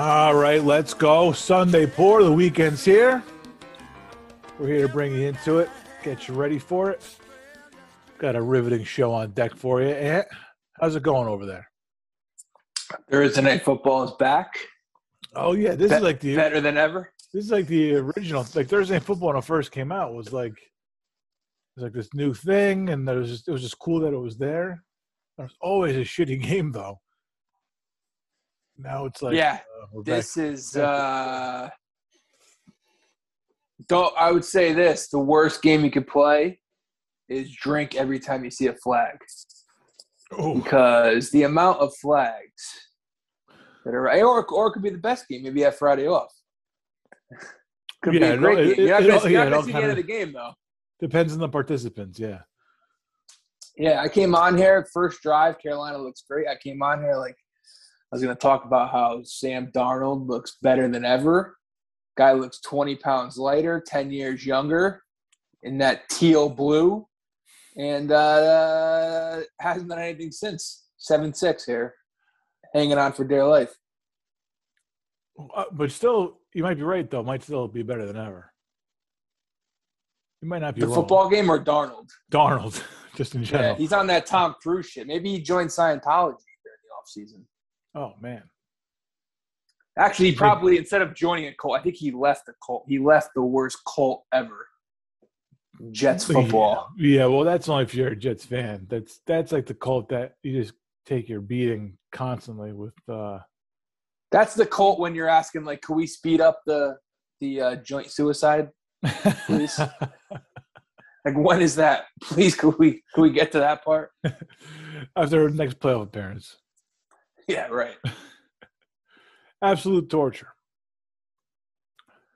All right, let's go. Sunday Pour, the weekend's here. We're here to bring you into it, get you ready for it. Got a riveting show on deck for you. Ant, how's it going over there? Thursday Night Football is back. Oh, yeah. This is like the – better than ever. This is like the original – like Thursday Night Football when it first came out was like – it was like this new thing, and it was just cool that it was there. It was always a shitty game, though. Now it's like – yeah, this is I would say this. The worst game you could play is drink every time you see a flag. Ooh. Because the amount of flags that are – or it could be the best game. Maybe you have Friday off. Could be a great game. You're not going to see the end of the game, though. Depends on the participants, yeah. Yeah, I came on here, first drive, Carolina looks great. I came on here like – I was going to talk about how Sam Darnold looks better than ever. Guy looks 20 pounds lighter, 10 years younger, in that teal blue, and hasn't done anything since. 7-6 here, hanging on for dear life. But still, you might be right, though. Might still be better than ever. You might not be wrong. The football game or Darnold? Darnold, just in general. Yeah, he's on that Tom Cruise shit. Maybe he joined Scientology during the offseason. Oh, man. Actually, probably instead of joining a cult, I think he left the cult. He left the worst cult ever, Jets football. Yeah, well, that's only if you're a Jets fan. That's like the cult that you just take your beating constantly with. That's the cult when you're asking, like, can we speed up the joint suicide, please? Like, when is that? Please, could we get to that part? After the next playoff appearance. Yeah, right. Absolute torture.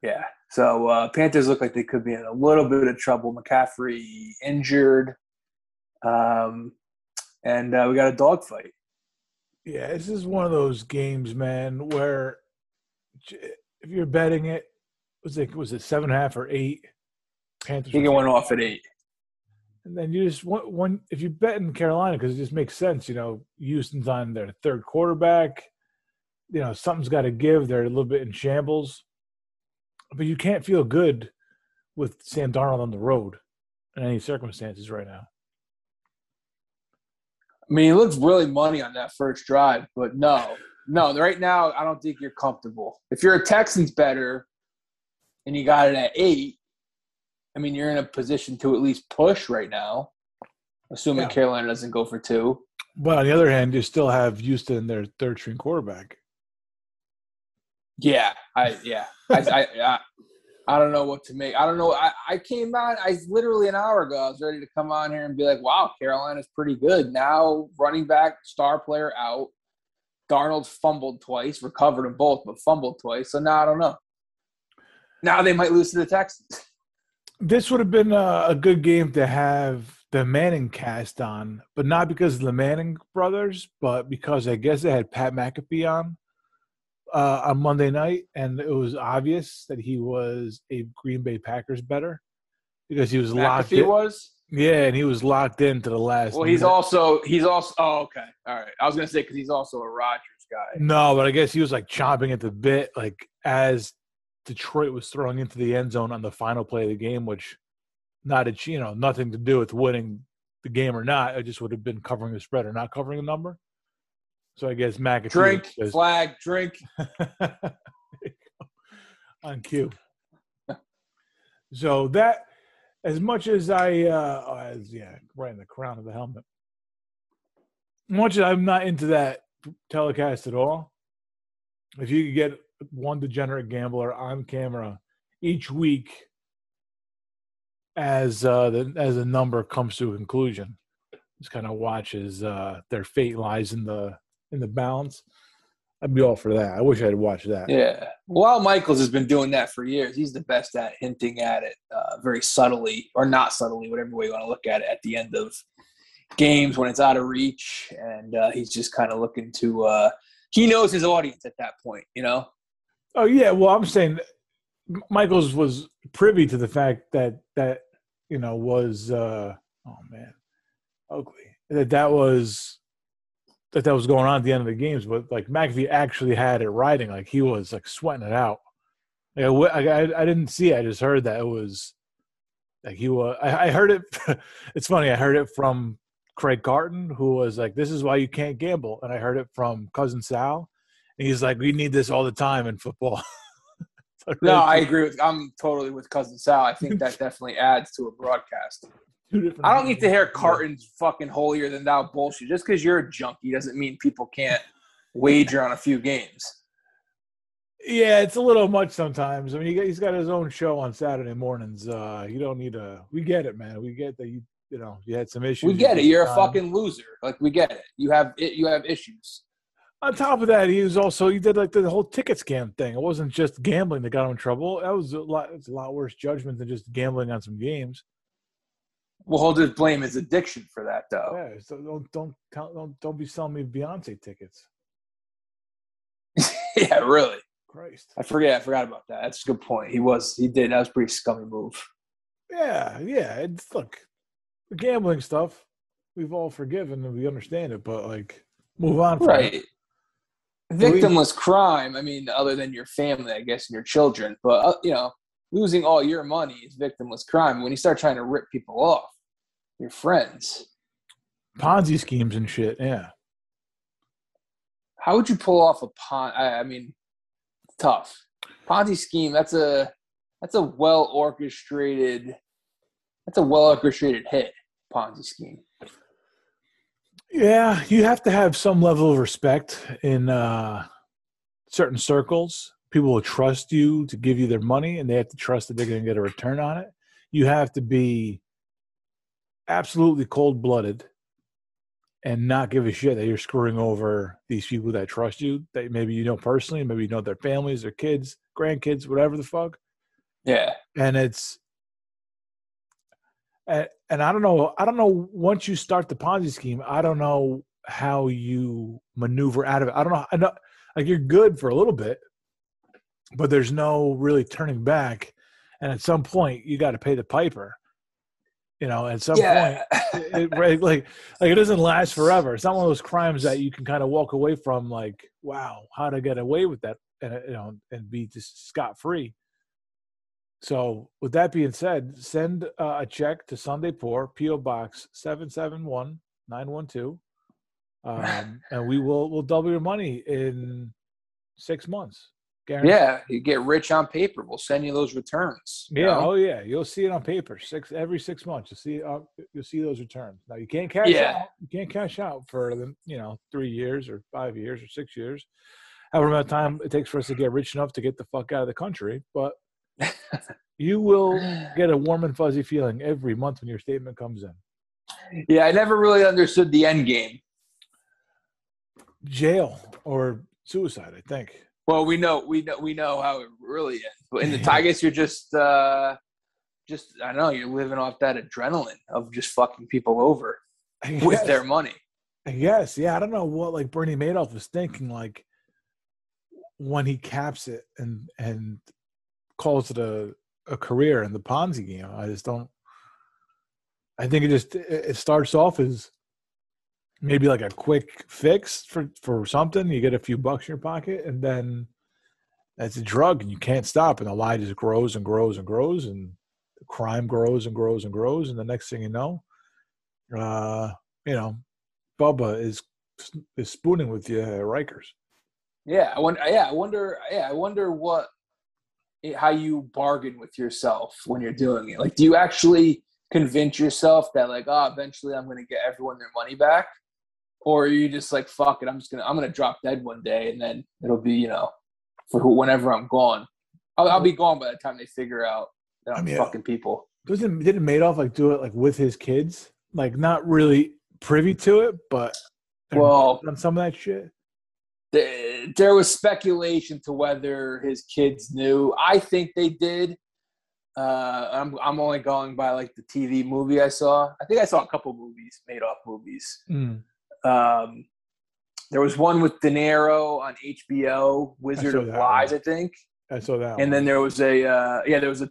Yeah. So, Panthers look like they could be in a little bit of trouble. McCaffrey injured. And we got a dogfight. Yeah, this is one of those games, man, where if you're betting it, was it 7.5 or 8? Panthers. He went off at 8. And then you just if you bet in Carolina, because it just makes sense, you know, Houston's on their third quarterback. You know, something's got to give. They're a little bit in shambles. But you can't feel good with Sam Darnold on the road in any circumstances right now. I mean, he looked really money on that first drive, but no, right now I don't think you're comfortable. If you're a Texans better and you got it at 8, I mean, you're in a position to at least push right now, assuming Carolina doesn't go for 2. But on the other hand, you still have Houston, their third-string quarterback. Yeah, I don't know what to make. I don't know. I came on. I literally an hour ago, I was ready to come on here and be like, "Wow, Carolina's pretty good." Now, running back, star player out. Darnold fumbled twice, recovered them both, but fumbled twice. So now I don't know. Now they might lose to the Texans. This would have been a good game to have the Manning cast on, but not because of the Manning brothers, but because I guess they had Pat McAfee on Monday night, and it was obvious that he was a Green Bay Packers better because he was locked in. McAfee was? Yeah, and he was locked in to the last. Well, he's also – oh, okay. All right. I was going to say because he's also a Rodgers guy. No, but I guess he was, like, chomping at the bit, like, as – Detroit was throwing into the end zone on the final play of the game, which nothing to do with winning the game or not. It just would have been covering the spread or not covering the number. So I guess McAfee drink. On cue. So that, as much as right in the crown of the helmet. Much as I'm not into that telecast at all, if you could get one degenerate gambler on camera each week as a number comes to a conclusion, just kind of watches their fate lies in the balance. I'd be all for that. I wish I had watched that. Yeah. Well, Al Michaels has been doing that for years. He's the best at hinting at it very subtly or not subtly, whatever way you want to look at it, at the end of games when it's out of reach. And he's just kind of looking to he knows his audience at that point, you know? Oh, yeah. Well, I'm saying Michaels was privy to the fact that you know, was – oh, man, ugly. That was that was going on at the end of the games, but like McAfee actually had it riding. Like he was like sweating it out. Like, I didn't see it. I just heard that it was like he was. I heard it. It's funny. I heard it from Craig Carton, who was like, "This is why you can't gamble," and I heard it from Cousin Sal, and he's like, "We need this all the time in football." No, I agree with. I'm totally with Cousin Sal. I think that definitely adds to a broadcast. I don't need to hear Carton's fucking holier than thou bullshit. Just because you're a junkie doesn't mean people can't wager on a few games. Yeah, it's a little much sometimes. I mean, he's got his own show on Saturday mornings. You don't need to. We get it, man. We get that you know, you had some issues. We get it. You're a fucking loser. Like we get it. You have issues. On top of that, he did like the whole ticket scam thing. It wasn't just gambling that got him in trouble. That was a lot worse judgment than just gambling on some games. Well, he'll just blame his addiction for that, though. Yeah, so don't be selling me Beyonce tickets. Yeah, really. Christ, I forgot about that. That's a good point. That was a pretty scummy move. Yeah. It's, look, the gambling stuff we've all forgiven and we understand it, but like, move on from it. Victimless crime. I mean, other than your family, I guess, and your children, but you know. Losing all your money is victimless crime. When you start trying to rip people off, your friends. Ponzi schemes and shit, yeah. How would you pull off a Ponzi? I mean, tough. Ponzi scheme, that's a well-orchestrated hit, Ponzi scheme. Yeah, you have to have some level of respect in certain circles. People will trust you to give you their money, and they have to trust that they're going to get a return on it. You have to be absolutely cold-blooded and not give a shit that you're screwing over these people that trust you, that maybe you know personally, maybe you know their families, their kids, grandkids, whatever the fuck. Yeah. And it's – and I don't know once you start the Ponzi scheme, I don't know how you maneuver out of it. I don't know like you're good for a little bit. But there's no really turning back, and at some point you got to pay the piper. You know, at some point, it doesn't last forever. It's not one of those crimes that you can kind of walk away from, like, wow, how did I get away with that, and you know, and be just scot-free. So, with that being said, send a check to Sunday Poor, PO Box 771-912, and we'll double your money in 6 months. Guaranteed. Yeah, you get rich on paper. We'll send you those returns. Yeah, you'll see it on paper. Every 6 months, you'll see those returns. Now you can't cash out. You can't cash out for 3 years or 5 years or 6 years, however amount of time it takes for us to get rich enough to get the fuck out of the country. But you will get a warm and fuzzy feeling every month when your statement comes in. Yeah, I never really understood the end game. Jail or suicide, I think. Well, we know how it really is. But in the Tigers, you're just I don't know, you're living off that adrenaline of just fucking people over with their money. Yes, yeah, I don't know what like Bernie Madoff was thinking, like when he caps it and calls it a career in the Ponzi game. I think it starts off as maybe like a quick fix for something. You get a few bucks in your pocket, and then that's a drug, and you can't stop. And the lie just grows and grows and grows, and the crime grows and grows and grows. And the next thing you know, Bubba is spooning with you at Rikers. Yeah, I wonder how you bargain with yourself when you're doing it. Like, do you actually convince yourself that like, oh, eventually I'm going to get everyone their money back? Or are you just like, fuck it, I'm gonna drop dead one day, and then it'll be, you know, whenever I'm gone, I'll be gone by the time they figure out that I'm fucking people. Didn't Madoff like do it like with his kids? Like not really privy to it, but on some of that shit. There was speculation to whether his kids knew. I think they did. I'm only going by like the TV movie I saw. I think I saw a couple movies, Madoff movies. Mm. There was one with De Niro on HBO, Wizard of Lies, I think. I saw that one. And then there was a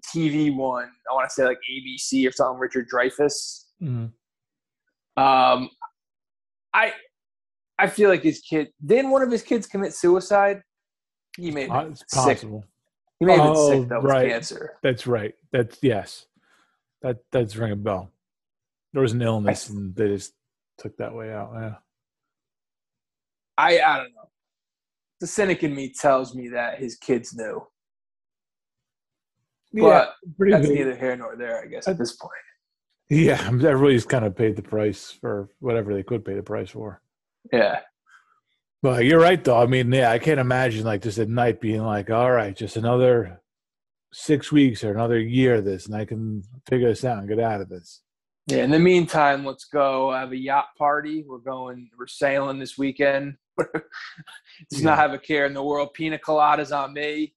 TV one. I want to say like ABC or something, Richard Dreyfuss. Mm. I feel like his kid – didn't one of his kids commit suicide? He may have been sick. He may have been sick, though, with cancer. That's right. That's yes. That's ringing a bell. There was an illness, and they just took that way out. Yeah. I don't know. The cynic in me tells me that his kids knew. But yeah, that's neither here nor there, I guess, at this point. Yeah, everybody's kind of paid the price for whatever they could pay the price for. Yeah. But you're right, though. I mean, yeah, I can't imagine, like, just at night being like, all right, just another 6 weeks or another year of this, and I can figure this out and get out of this. Yeah, in the meantime, let's go have a yacht party. We're sailing this weekend. Just not have a care in the world. Pina coladas on me.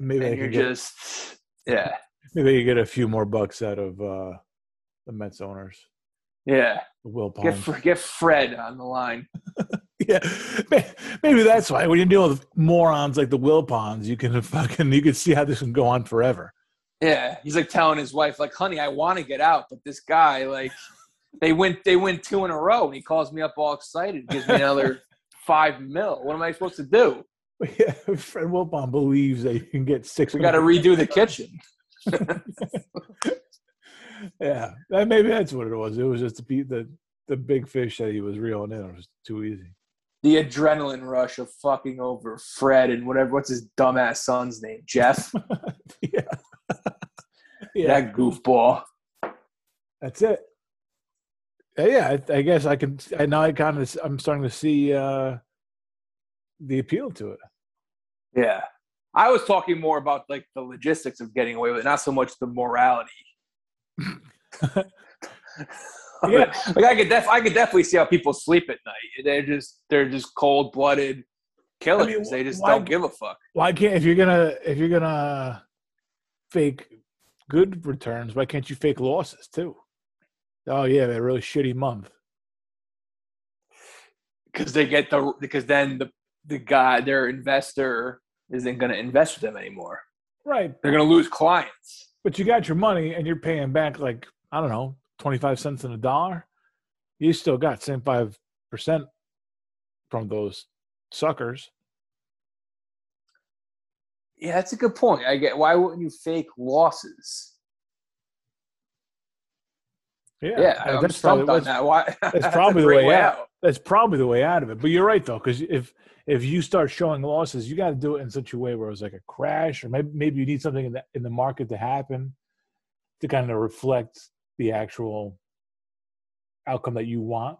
Maybe and I yeah. Maybe you get a few more bucks out of the Mets owners. Yeah. Will Pond. Get Fred on the line. Yeah. Maybe that's why when you're dealing with morons like the Will Ponds, you can see how this can go on forever. Yeah. He's like telling his wife, like, honey, I want to get out, but this guy, like, they win 2 in a row, and he calls me up all excited, gives me another $5 million. What am I supposed to do? Yeah, Fred Wilpon believes that you can get 6. We got to redo the kitchen. Yeah, maybe that's what it was. It was just the big fish that he was reeling in. It was too easy. The adrenaline rush of fucking over Fred and whatever. What's his dumbass son's name? Jeff. Yeah. Yeah. That goofball. That's it. Yeah, I guess I can. Now I'm starting to see the appeal to it. Yeah. I was talking more about, like, the logistics of getting away with it, not so much the morality. Yeah. Like, I could definitely see how people sleep at night. They're just cold-blooded killers. I mean, they just don't give a fuck. Why can't if you're gonna fake good returns, why can't you fake losses too? Oh yeah, a really shitty month. Because then the guy, their investor, isn't going to invest with them anymore. Right. They're going to lose clients. But you got your money and you're paying back, like, I don't know, 25 cents on a dollar. You still got 75% from those suckers. Yeah, that's a good point. I get why wouldn't you fake losses? Yeah, I'm stumped on that. Why? That's probably the way out. That's probably the way out of it. But you're right, though, because if you start showing losses, you got to do it in such a way where it was like a crash, or maybe you need something in the market to happen to kind of reflect the actual outcome that you want.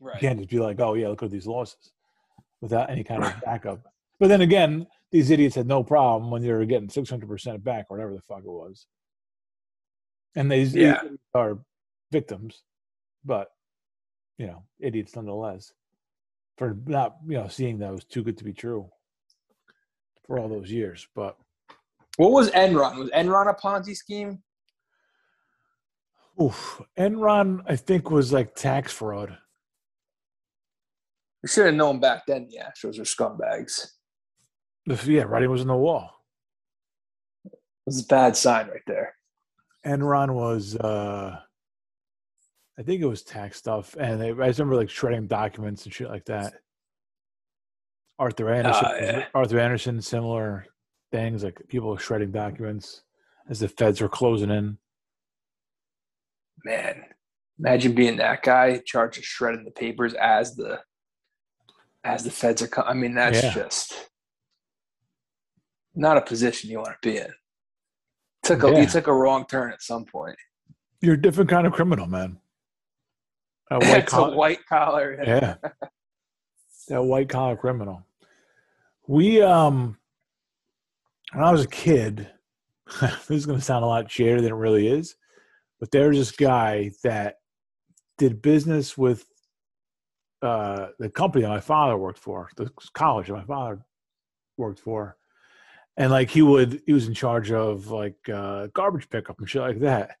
Right. You can't just be like, oh, yeah, look at these losses without any kind of backup. But then again, these idiots had no problem when they were getting 600% back or whatever the fuck it was. And these idiots are victims, but... you know, idiots nonetheless for not, you know, seeing that it was too good to be true for all those years. But what was Enron? Was Enron a Ponzi scheme? Oof. Enron, I think, was like tax fraud. We should have known back then. Yeah, those were scumbags. Yeah, writing was on the wall. It was a bad sign right there. Enron was... I think it was tax stuff, and I remember, like, shredding documents and shit like that. Arthur Anderson, similar things, like people shredding documents as the feds were closing in. Man, imagine being that guy charged with shredding the papers as the feds are coming. I mean, that's just not a position you want to be in. You took a wrong turn at some point. You're a different kind of criminal, man. White collar. Yeah. That white collar criminal. We, when I was a kid, this is going to sound a lot shadier than it really is, but there was this guy that did business with the company that my father worked for, the college that my father worked for. And, like, he was in charge of, like, garbage pickup and shit like that.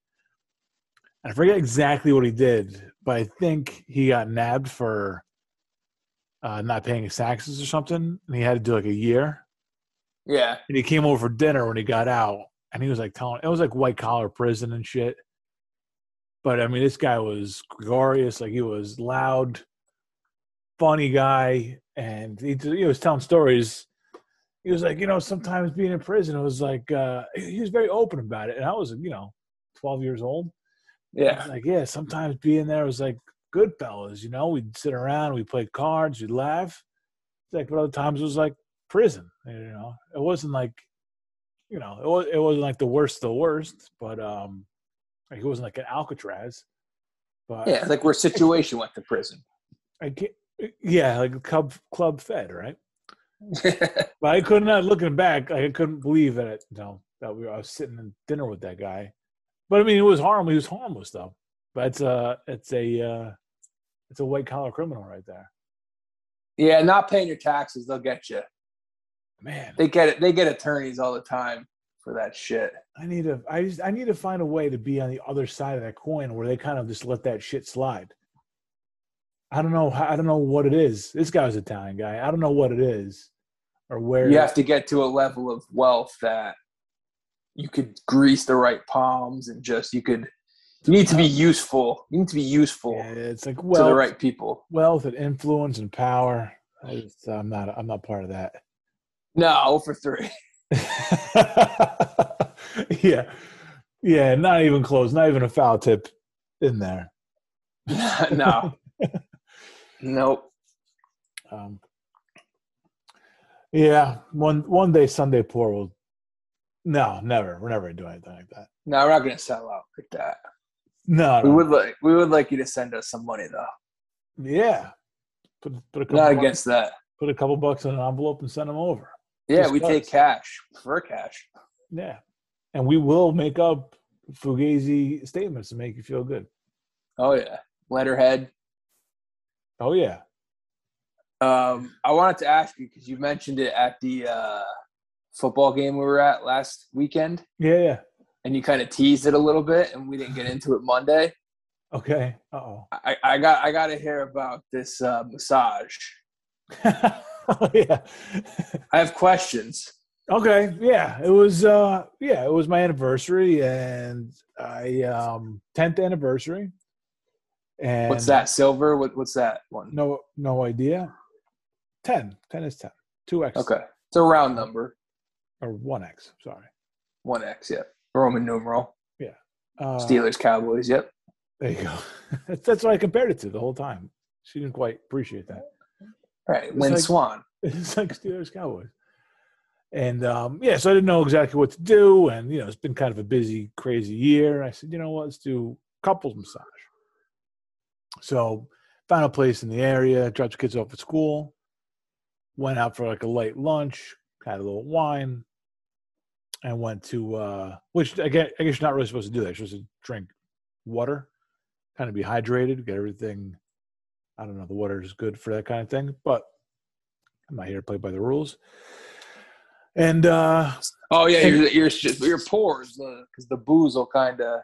I forget exactly what he did, but I think he got nabbed for not paying his taxes or something, and he had to do like a year. Yeah. And he came over for dinner when he got out, and he was like telling – it was like white-collar prison and shit. But, I mean, this guy was gregarious. Like, he was loud. funny guy, and he was telling stories. He was like, sometimes being in prison, it was like, he was very open about it. And I was, 12 years old. Yeah. Like, yeah, sometimes being there was like good fellas, we'd sit around, we played cards, we'd laugh. It's like, but other times it was like prison, it wasn't like, it wasn't like the worst, but like it wasn't like an Alcatraz. But yeah, like where situation went to prison. Yeah, like club fed, right? But I could not, looking back, I couldn't believe that I was sitting at dinner with that guy. But I mean, it was harmless. He was harmless though. But it's a white collar criminal right there. Yeah, not paying your taxes, they'll get you. Man, they get it. They get attorneys all the time for that shit. I need to find a way to be on the other side of that coin where they kind of just let that shit slide. I don't know what it is. This guy was an Italian guy. I don't know what it is or where. You have to get to a level of wealth that you could grease the right palms and just you need to be useful. You need to be useful. Yeah, it's like wealth, to the right people. Wealth and influence and power. I'm not part of that. No, 0-for-3. Yeah, not even close. Not even a foul tip in there. No. Nope. Yeah, one day Sunday Poor will. No, never. We're never doing anything like that. No, we're not gonna sell out like that. No, we would like you to send us some money though. Yeah, put a couple. Not against that. Put a couple bucks in an envelope and send them over. Yeah, just we bucks. Take cash. Prefer cash. Yeah, and we will make up Fugazi statements to make you feel good. Oh yeah, letterhead. Oh yeah. I wanted to ask you because you mentioned it at the football game we were at last weekend. Yeah. And you kind of teased it a little bit, and we didn't get into it Monday. Okay. Uh-oh. I got to hear about this massage. Oh, yeah. I have questions. Okay. Yeah. It was it was my anniversary, and I 10th anniversary. And what's that? Silver? What's that one? No idea. 10. 10 is 10. 2x. Okay. It's a round number. Or 1x. Sorry. 1x. Yep. Roman numeral. Yeah. Steelers, Cowboys. Yep. There you go. That's what I compared it to the whole time. She didn't quite appreciate that. All right. Lynn Swan. It's like Steelers, Cowboys. And so I didn't know exactly what to do. And, it's been kind of a busy, crazy year. I said, what? Let's do couples massage. So found a place in the area, dropped the kids off at school, went out for like a light lunch, had a little wine, and went to, which I guess you're not really supposed to do that. You're supposed to drink water, kind of be hydrated, get everything. I don't know. The water is good for that kind of thing, but I'm not here to play by the rules. And your pores, because the booze will kind of.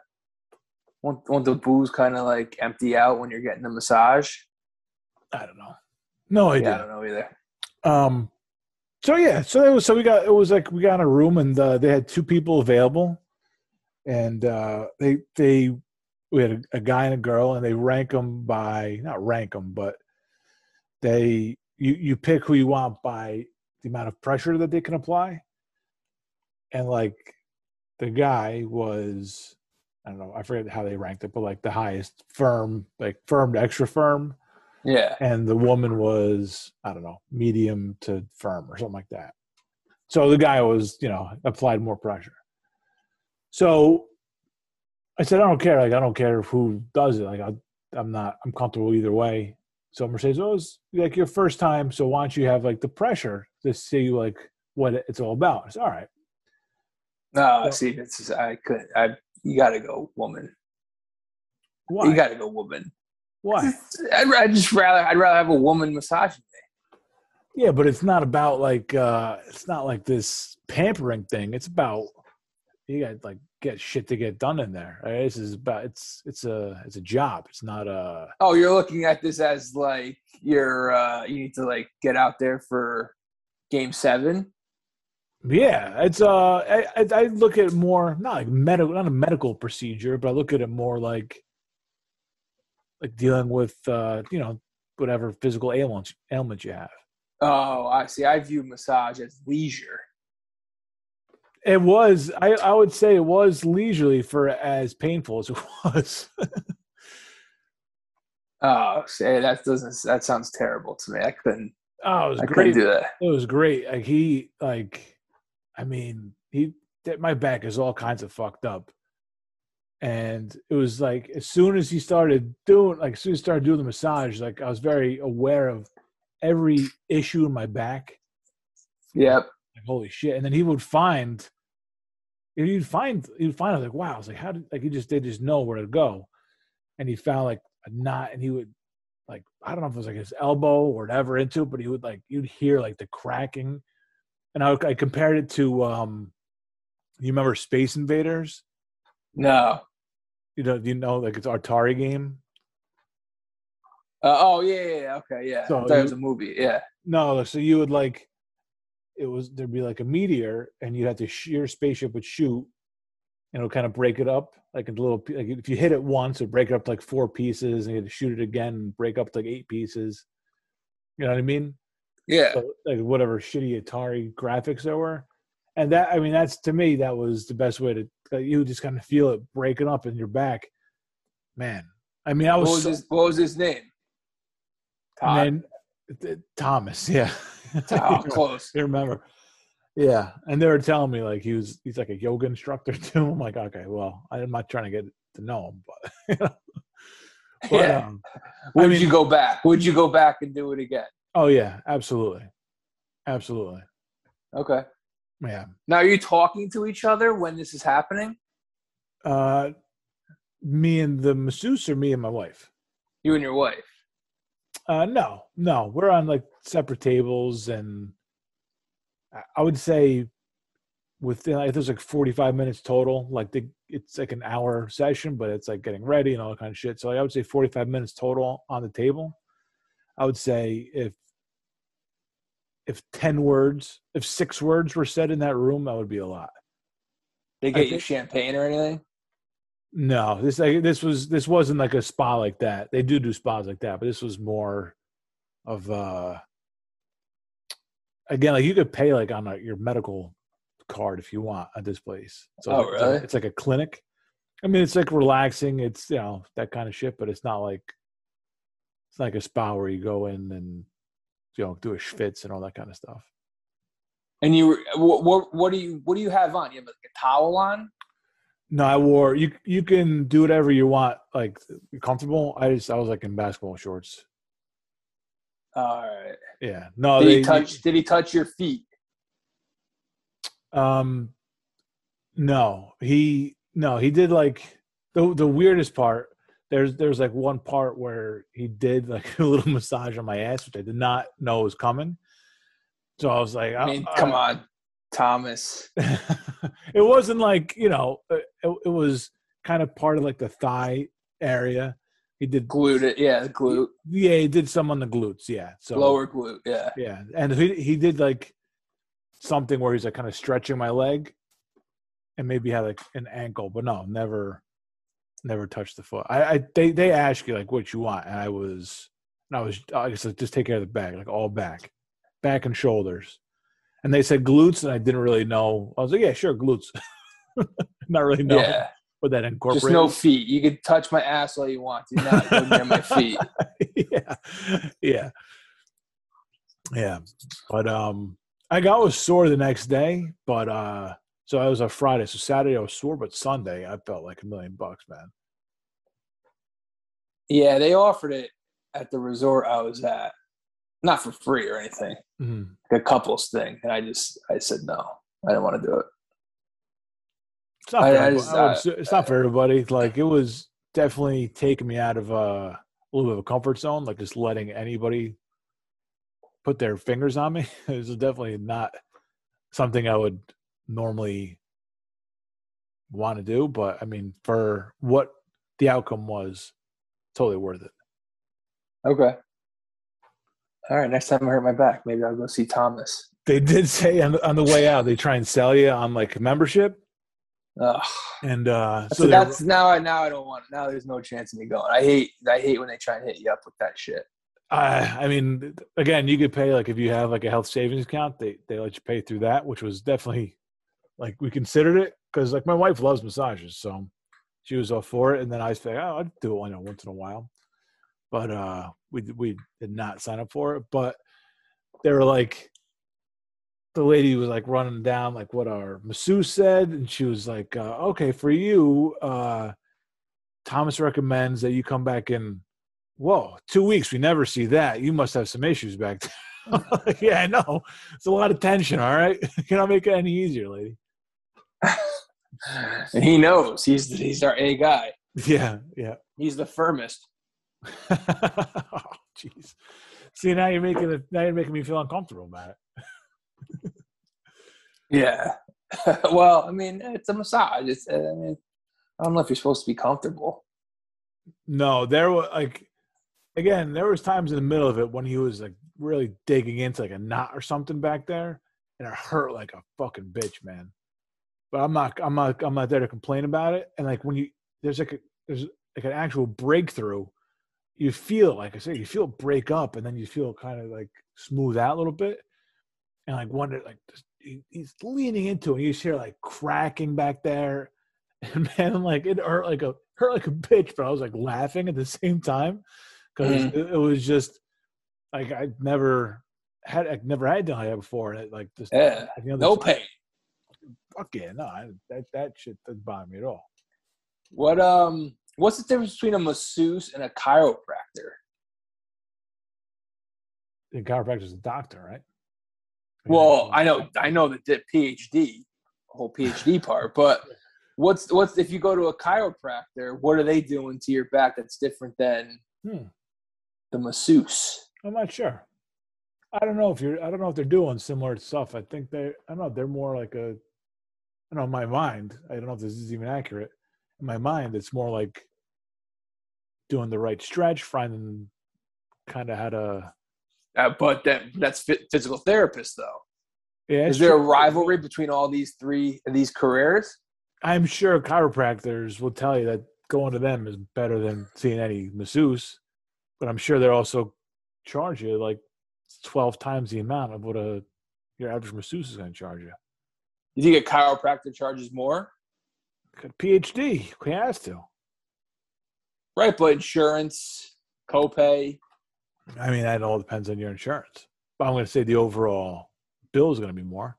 Won't the booze kind of like empty out when you're getting a massage? I don't know. No idea. Yeah, I don't know either. We got in a room and they had two people available, and we had a guy and a girl, and they rank them by you pick who you want by the amount of pressure that they can apply, and like the guy was. I don't know. I forget how they ranked it, but like the highest firm, like firm to extra firm. Yeah. And the woman was, I don't know, medium to firm or something like that. So the guy was, applied more pressure. So I said, I don't care. Like, I don't care who does it. Like, I'm comfortable either way. So Mercedes, it was like your first time. So why don't you have like the pressure to see like what it's all about? It's all right. No, see, you gotta go, woman. Why? You gotta go, woman. Why? I'd rather have a woman massaging me. Yeah, but it's not about like it's not like this pampering thing. It's about you gotta like get shit to get done in there. Right? This is about it's a job. It's not a. Oh, you're looking at this as like you're you need to like get out there for game 7. Yeah, it's I look at it more not like medical, not a medical procedure, but I look at it more like dealing with whatever physical ailment you have. Oh, I see. I view massage as leisure. It was. I would say it was leisurely for as painful as it was. Oh, say that sounds terrible to me. I couldn't. Oh, it was great. Do that. It was great. Like my back is all kinds of fucked up, and it was like as soon as he started doing the massage, like I was very aware of every issue in my back. Yep. Like, holy shit! And then he would find. I was like, wow. I was like, how did they just know where to go, and he found like a knot, and he would like, I don't know if it was like his elbow or whatever into it, but you'd hear like the cracking, and I compared it to you remember Space Invaders? No. You know like it's Atari game. Okay, yeah. So I thought it was a movie, yeah. No, so you would like, it was there'd be like a meteor, and you'd have to your spaceship would shoot. And it'll kind of break it up, like into little. Like if you hit it once, it'll break it up to like 4 pieces, and you had to shoot it again and break up to like 8 pieces. You know what I mean? Yeah. So, like whatever shitty Atari graphics there were, and that, I mean, that's, to me, that was the best way to. Like, you just kind of feel it breaking up in your back, man. I mean, I was. What was his name? Todd. Thomas. Yeah. Tom, close. You remember? Yeah, and they were telling me like he's like a yoga instructor too. I'm like, okay, well, I'm not trying to get to know him, but you know. But, yeah. Would you go back? Would you go back and do it again? Oh yeah, absolutely, absolutely. Okay. Yeah. Now, are you talking to each other when this is happening? Me and the masseuse, or me and my wife? You and your wife? No, we're on like separate tables and. I would say within like, there's like 45 minutes total. Like it's like an hour session, but it's like getting ready and all that kind of shit. So like, I would say 45 minutes total on the table. I would say if 6 words were said in that room, that would be a lot. They get you champagne or anything? No, this wasn't like a spa like that. They do spas like that, but this was more of again, like you could pay like on your medical card if you want at this place. So oh, really? It's like a clinic. I mean, it's like relaxing. It's, you know, that kind of shit, but it's not like a spa where you go in and, you know, do a schwitz and all that kind of stuff. And what do you have on? You have like a towel on? No, I wore. You can do whatever you want. Like you're comfortable. I was like in basketball shorts. All right. Yeah. No. Did he touch your feet? No. He did like the weirdest part. There's like one part where he did like a little massage on my ass, which I did not know was coming. So I was like, come on, Thomas. It wasn't like, you know. It was kind of part of like the thigh area. He did glute it, yeah, the glute. Yeah, he did some on the glutes, yeah. So lower glute, yeah. Yeah, and he did like something where he's like kind of stretching my leg, and maybe had like an ankle, but no, never touched the foot. They ask you like what you want, and I guess like, just take care of the back, like all back and shoulders, and they said glutes, and I didn't really know. I was like, yeah, sure, glutes, not really know. Yeah. With that incorporated. Just no feet. You can touch my ass all you want. You're not going near my feet. Yeah. But I was sore the next day. But so I was on Friday. So Saturday I was sore, but Sunday I felt like $1,000,000, man. Yeah, they offered it at the resort I was at, not for free or anything. Mm-hmm. The couples thing, and I said no. I didn't want to do it. It's not for everybody. Like it was definitely taking me out of a little bit of a comfort zone. Like just letting anybody put their fingers on me. It was definitely not something I would normally want to do. But I mean, for what the outcome was, totally worth it. Okay. All right. Next time I hurt my back, maybe I'll go see Thomas. They did say on the way out, they try and sell you on like membership. And so that's now I don't want it. Now there's no chance of me going. I hate when they try and hit you up with that shit. I mean, again, you could pay, like, if you have like a health savings account, they let you pay through that, which was definitely, like, we considered it because, like, my wife loves massages, so she was all for it. And then I say, oh, I'd do it, you know, once in a while, but we did not sign up for it. But they were like, the lady was like running down like what our masseuse said, and she was like, okay, for you, Thomas recommends that you come back in. Whoa, 2 weeks. We never see that. You must have some issues back there. Yeah, I know. It's a lot of tension, all right? Cannot make it any easier, lady. And he knows. He's our A guy. Yeah, yeah. He's the firmest. Oh, jeez. See, now you're making me feel uncomfortable about it. Yeah. Well, I mean, it's a massage. I don't know if you're supposed to be comfortable. No, there were like. Again, there was times in the middle of it when he was, like, really digging into, like, a knot or something back there, and it hurt like a fucking bitch, man. But I'm not there to complain about it. And, like, when you there's an actual breakthrough, you feel, like I said, you feel it break up, and then you feel kind of, like, smooth out a little bit. And, like, wonder, like, he's leaning into it, and you just hear, like, cracking back there. And, man, like, it hurt like a bitch, but I was, like, laughing at the same time. Because it was just like I'd never had done that before, and it, like, just no pain. Fuck yeah, no, that shit doesn't bother me at all. What's the difference between a masseuse and a chiropractor? The chiropractor's a doctor, right? Well, I know the PhD, whole PhD part, but what's if you go to a chiropractor, what are they doing to your back that's different than? The masseuse. I'm not sure. I don't know if they're doing similar stuff. I think I don't know. They're more like a. I don't know. My mind. I don't know if this is even accurate. In my mind, it's more like doing the right stretch, finding kind of how to. But that's physical therapist, though. Yeah. Is there a rivalry between all these three of these careers? I'm sure chiropractors will tell you that going to them is better than seeing any masseuse. But I'm sure they're also charge you like 12 times the amount of what your average masseuse is going to charge you. You think a chiropractor charges more? PhD, he has to. Right, but insurance, copay. I mean, that all depends on your insurance. But I'm going to say the overall bill is going to be more.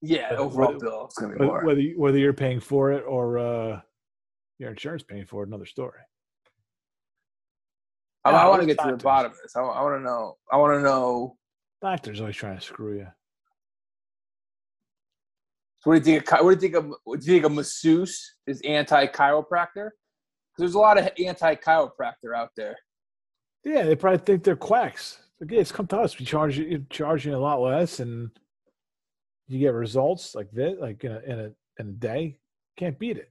Yeah, the overall bill is going to be more. Whether you're paying for it or your insurance paying for it, another story. I want to get to the bottom of this. I want to know. Doctors always trying to screw you. So what do you think? Do you think a masseuse is anti-chiropractor? Because there's a lot of anti-chiropractor out there. Yeah, they probably think they're quacks. Like, yeah, it's come to us. We charge you a lot less, and you get results like this, like in a day. Can't beat it.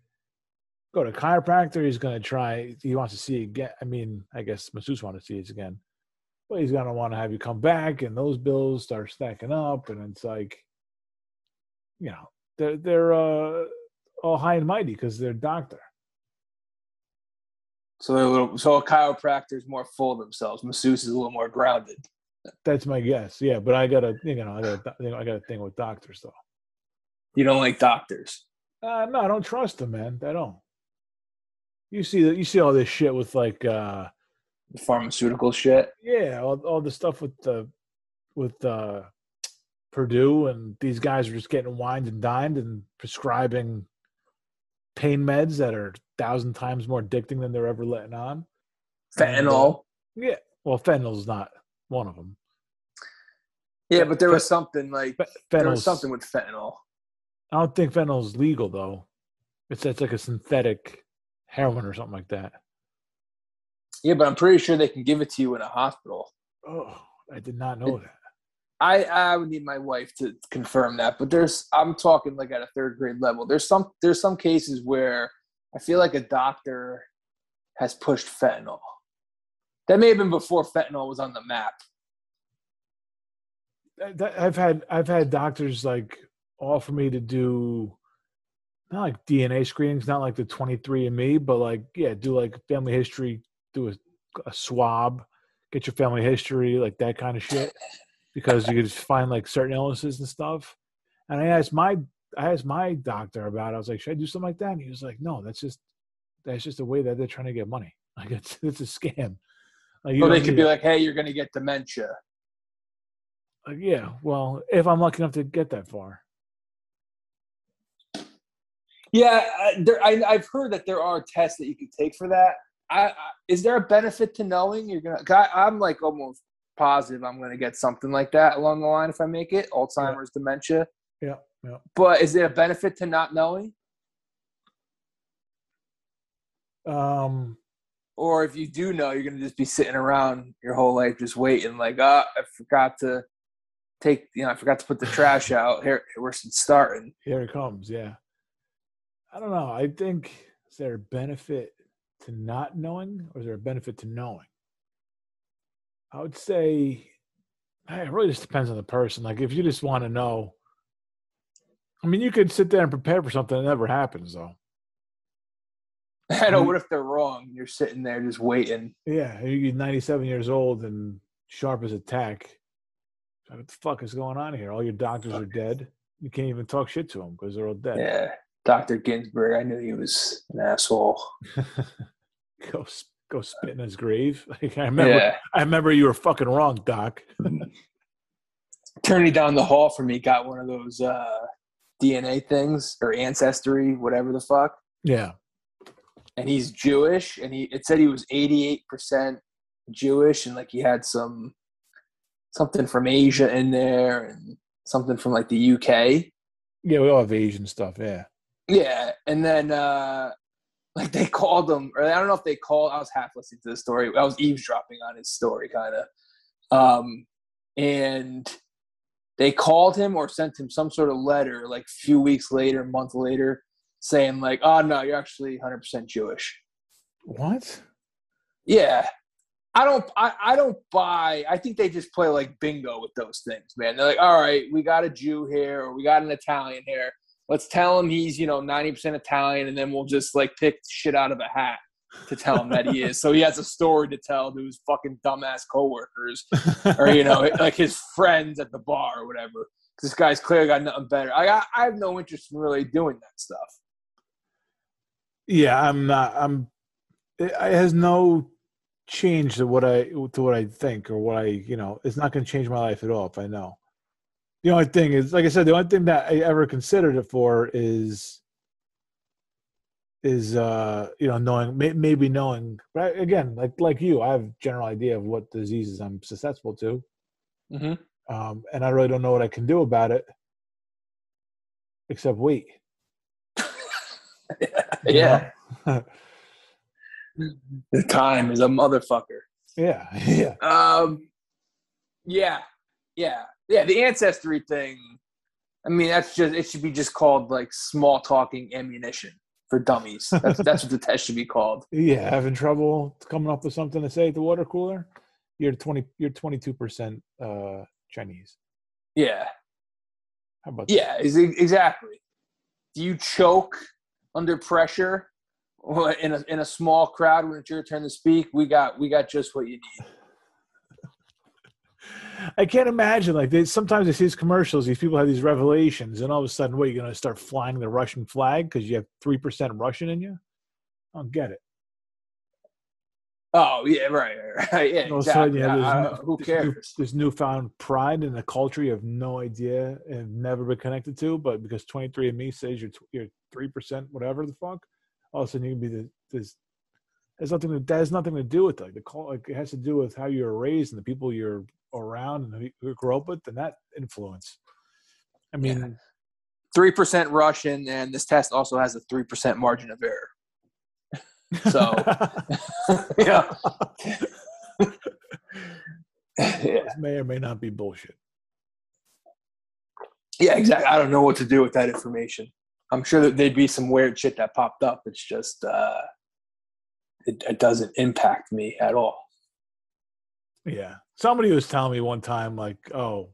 Go to a chiropractor, he's going to try, he wants to see again. I mean, I guess masseuse wants to see it again. But he's going to want to have you come back, and those bills start stacking up, and it's like, you know, they're all high and mighty because they're a doctor. So a chiropractor is more full of themselves. Masseuse is a little more grounded. That's my guess, yeah. But I got a thing with doctors, though. You don't like doctors? No, I don't trust them, man. I don't. You see all this shit with, like, the pharmaceutical shit. Yeah, all the stuff with Purdue, and these guys are just getting wined and dined and prescribing pain meds that are 1,000 times more addicting than they're ever letting on. Fentanyl. And, well, fentanyl's not one of them. Yeah, but there was something like there was something with fentanyl. I don't think fentanyl's legal, though. It's like a synthetic heroin or something like that. Yeah, but I'm pretty sure they can give it to you in a hospital. Oh, I did not know that. I would need my wife to confirm that, but I'm talking like at a third grade level. There's some cases where I feel like a doctor has pushed fentanyl. That may have been before fentanyl was on the map. I've had doctors, like, offer me to do, not like DNA screenings, not like the 23andMe, but, like, yeah, do like family history, do a swab, get your family history, like that kind of shit, because you could just find like certain illnesses and stuff. And I asked my doctor about it. I was like, should I do something like that? And he was like, no, that's just the way that they're trying to get money. Like it's a scam. Like, well, they could be like, hey, you're going to get dementia. Like, yeah, well, if I'm lucky enough to get that far. Yeah, I've heard that there are tests that you can take for that. Is there a benefit to knowing you're going to – I'm like almost positive I'm going to get something like that along the line if I make it, Alzheimer's, yeah. Dementia. Yeah, yeah. But is there a benefit to not knowing? Or if you do know, you're going to just be sitting around your whole life just waiting like, I forgot to take, I forgot to put the trash out. Here, we're starting. Here it comes, yeah. I don't know. I think, is there a benefit to not knowing or is there a benefit to knowing? I would say it really just depends on the person. Like if you just want to know, I mean, you could sit there and prepare for something that never happens though. I know, what if they're wrong? You're sitting there just waiting. Yeah, you're 97 years old and sharp as a tack. What the fuck is going on here? All your doctors are dead. You can't even talk shit to them because they're all dead. Yeah, Dr. Ginsburg, I knew he was an asshole. Go spit in his grave. Like, I remember you were fucking wrong, Doc. Attorney down the hall from me got one of those DNA things or ancestry, whatever the fuck. Yeah. And he's Jewish, and it said he was 88% Jewish, and like he had something from Asia in there, and something from like the UK. Yeah, we all have Asian stuff. Yeah. Yeah, and then like they called him, or I don't know if they called. I was half listening to the story. I was eavesdropping on his story, kind of. And they called him or sent him some sort of letter, like a few weeks later, a month later, saying like, oh, no, you're actually 100% Jewish. What? Yeah. I don't buy – I think they just play like bingo with those things, man. They're like, all right, we got a Jew here or we got an Italian here. Let's tell him he's, 90% Italian, and then we'll just like pick shit out of a hat to tell him that he is. So he has a story to tell to his fucking dumbass coworkers or, like his friends at the bar or whatever. This guy's clearly got nothing better. I have no interest in really doing that stuff. Yeah, I'm not. It has no change to what I think or what I It's not going to change my life at all if I know. The only thing is, like I said, the only thing that I ever considered it for is knowing, maybe knowing. But again, like you, I have a general idea of what diseases I'm susceptible to, and I really don't know what I can do about it, except wait. Yeah. The time is a motherfucker. Yeah. Yeah. Yeah. The ancestry thing. I mean, it should be just called like small talking ammunition for dummies. That's what the test should be called. Yeah. Having trouble coming up with something to say at the water cooler? You're 22% Chinese. Yeah. How about that? Yeah. Exactly. Do you choke under pressure, or in a small crowd when it's your turn to speak? We got just what you need. I can't imagine. Like sometimes I see these commercials. These people have these revelations, and all of a sudden, what, you're going to start flying the Russian flag because you have 3% Russian in you? I don't get it. Oh yeah, right. Yeah, all of a sudden, who cares? This newfound pride in a culture you have no idea and have never been connected to, but because 23andMe says you're 3% whatever the fuck, all of a sudden you can be this. That has nothing to do with like it has to do with how you were raised and the people you're around and who you grew up with and that influence. I mean, 3% Russian, and this test also has a 3% margin of error. So, This may or may not be bullshit. Yeah, exactly. I don't know what to do with that information. I'm sure that there'd be some weird shit that popped up. It's just it doesn't impact me at all. Yeah, somebody was telling me one time, like, oh,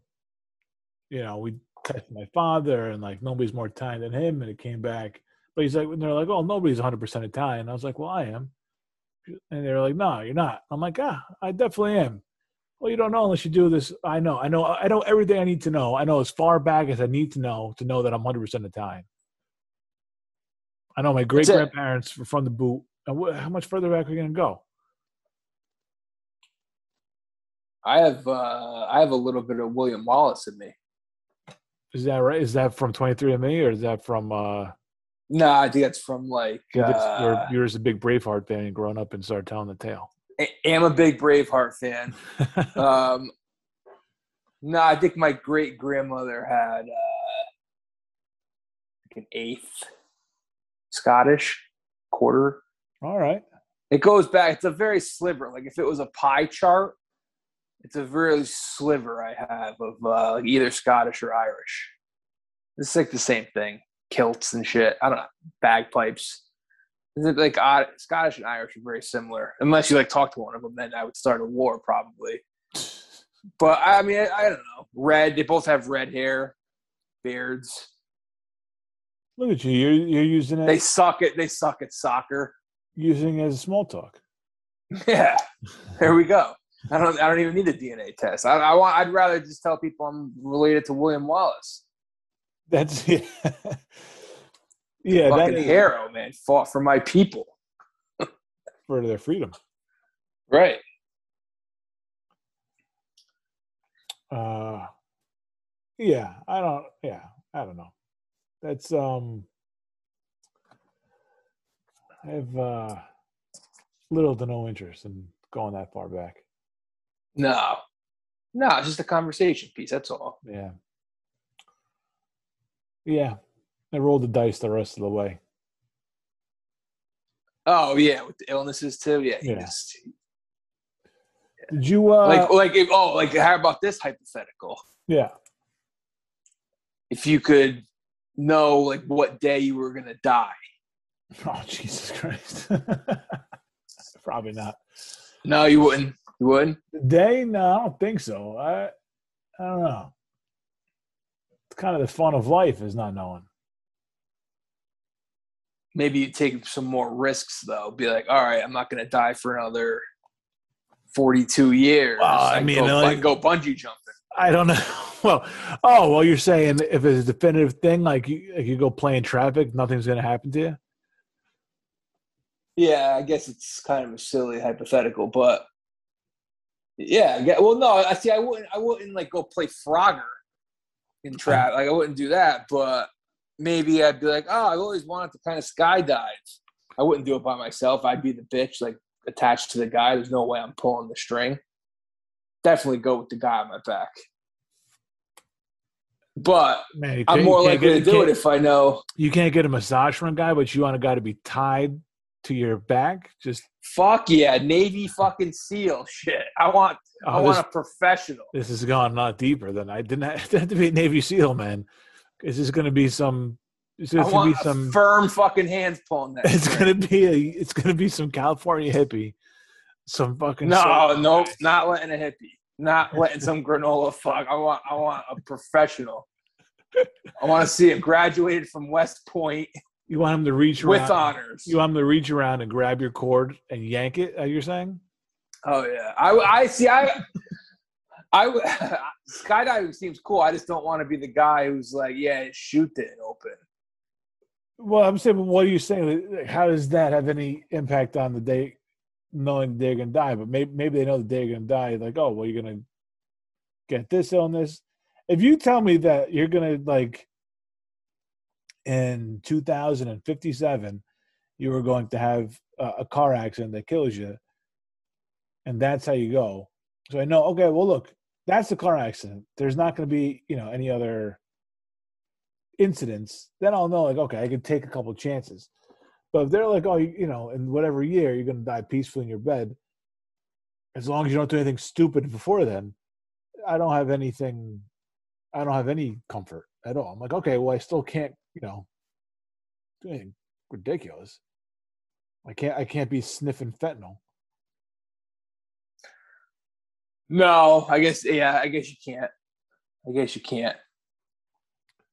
we tested my father, and like nobody's more Italian than him, and it came back. But he's like, and they're like, oh, nobody's 100% Italian. I was like, well, I am. And they were like, no, you're not. I'm like, I definitely am. Well, you don't know unless you do this. I know everything I need to know. I know as far back as I need to know that I'm 100% Italian. I know my great-grandparents were from the boot. How much further back are we going to go? I have a little bit of William Wallace in me. Is that right? Is that from 23andMe or is that from No, I think that's from like you're just a big Braveheart fan and growing up and started telling the tale. I am a big Braveheart fan. No, I think my great grandmother had like an eighth Scottish quarter. All right. It goes back. It's a very sliver. Like if it was a pie chart, it's a very sliver I have of like either Scottish or Irish. It's like the same thing. Kilts and shit. I don't know. Bagpipes. Like Scottish and Irish are very similar. Unless you like talk to one of them, then I would start a war probably. But I mean, I don't know. Red. They both have red hair, beards. Look at you. You're using it. They suck at soccer. Using it as a small talk. Yeah. There we go. I don't even need a DNA test. I'd rather just tell people I'm related to William Wallace. That's yeah. Yeah, fucking that hero, man, fought for my people, for their freedom. Right. Yeah. I don't know. That's I have little to no interest in going that far back. No, it's just a conversation piece. That's all. Yeah. I rolled the dice the rest of the way. Oh yeah, with the illnesses too. Yeah. Just. Did you like how about this hypothetical? Yeah. If you could know like what day you were gonna die. Oh Jesus Christ! Probably not. No, you wouldn't. You wouldn't? Today? No, I don't think so. I don't know. It's kind of the fun of life is not knowing. Maybe you take some more risks, though. Be like, all right, I'm not going to die for another 42 years. I go bungee jumping. I don't know. Well, you're saying if it's a definitive thing, like you go play in traffic, nothing's going to happen to you? Yeah, I guess it's kind of a silly hypothetical, but... Yeah. Well, no. I see. I wouldn't like go play Frogger in traffic. Like I wouldn't do that. But maybe I'd be like, I've always wanted to kind of skydive. I wouldn't do it by myself. I'd be the bitch like attached to the guy. There's no way I'm pulling the string. Definitely go with the guy on my back. But man, I'm more likely to do it if I know you can't get a massage from a guy, but you want a guy to be tied to your back, just fuck yeah, Navy fucking SEAL shit. I want a professional. This is gone a lot deeper than I didn't have to be a Navy SEAL, man. Is this going to be some? I want firm fucking hands pulling that. It's going to be some California hippie. Some fucking no, not letting a hippie, not letting some granola fuck. I want a professional. I want to see him graduated from West Point. You want him to reach around with honors. You want him to reach around and grab your cord and yank it. You're saying? Oh yeah, I see. I skydiving seems cool. I just don't want to be the guy who's like, yeah, shoot it open. Well, I'm saying, what are you saying? How does that have any impact on the day, knowing they're gonna die? But maybe they know the day they're gonna die. Like, oh, well, you're gonna get this illness. If you tell me that you're gonna like. In 2057, you were going to have a car accident that kills you, and that's how you go. So I know, okay, well, look, that's the car accident. There's not going to be, any other incidents. Then I'll know, like, okay, I could take a couple chances. But if they're like, oh, in whatever year, you're going to die peacefully in your bed, as long as you don't do anything stupid before then, I don't have any comfort at all. I'm like, okay, well, I still can't, doing ridiculous. I can't be sniffing fentanyl. No, I guess. Yeah, I guess you can't.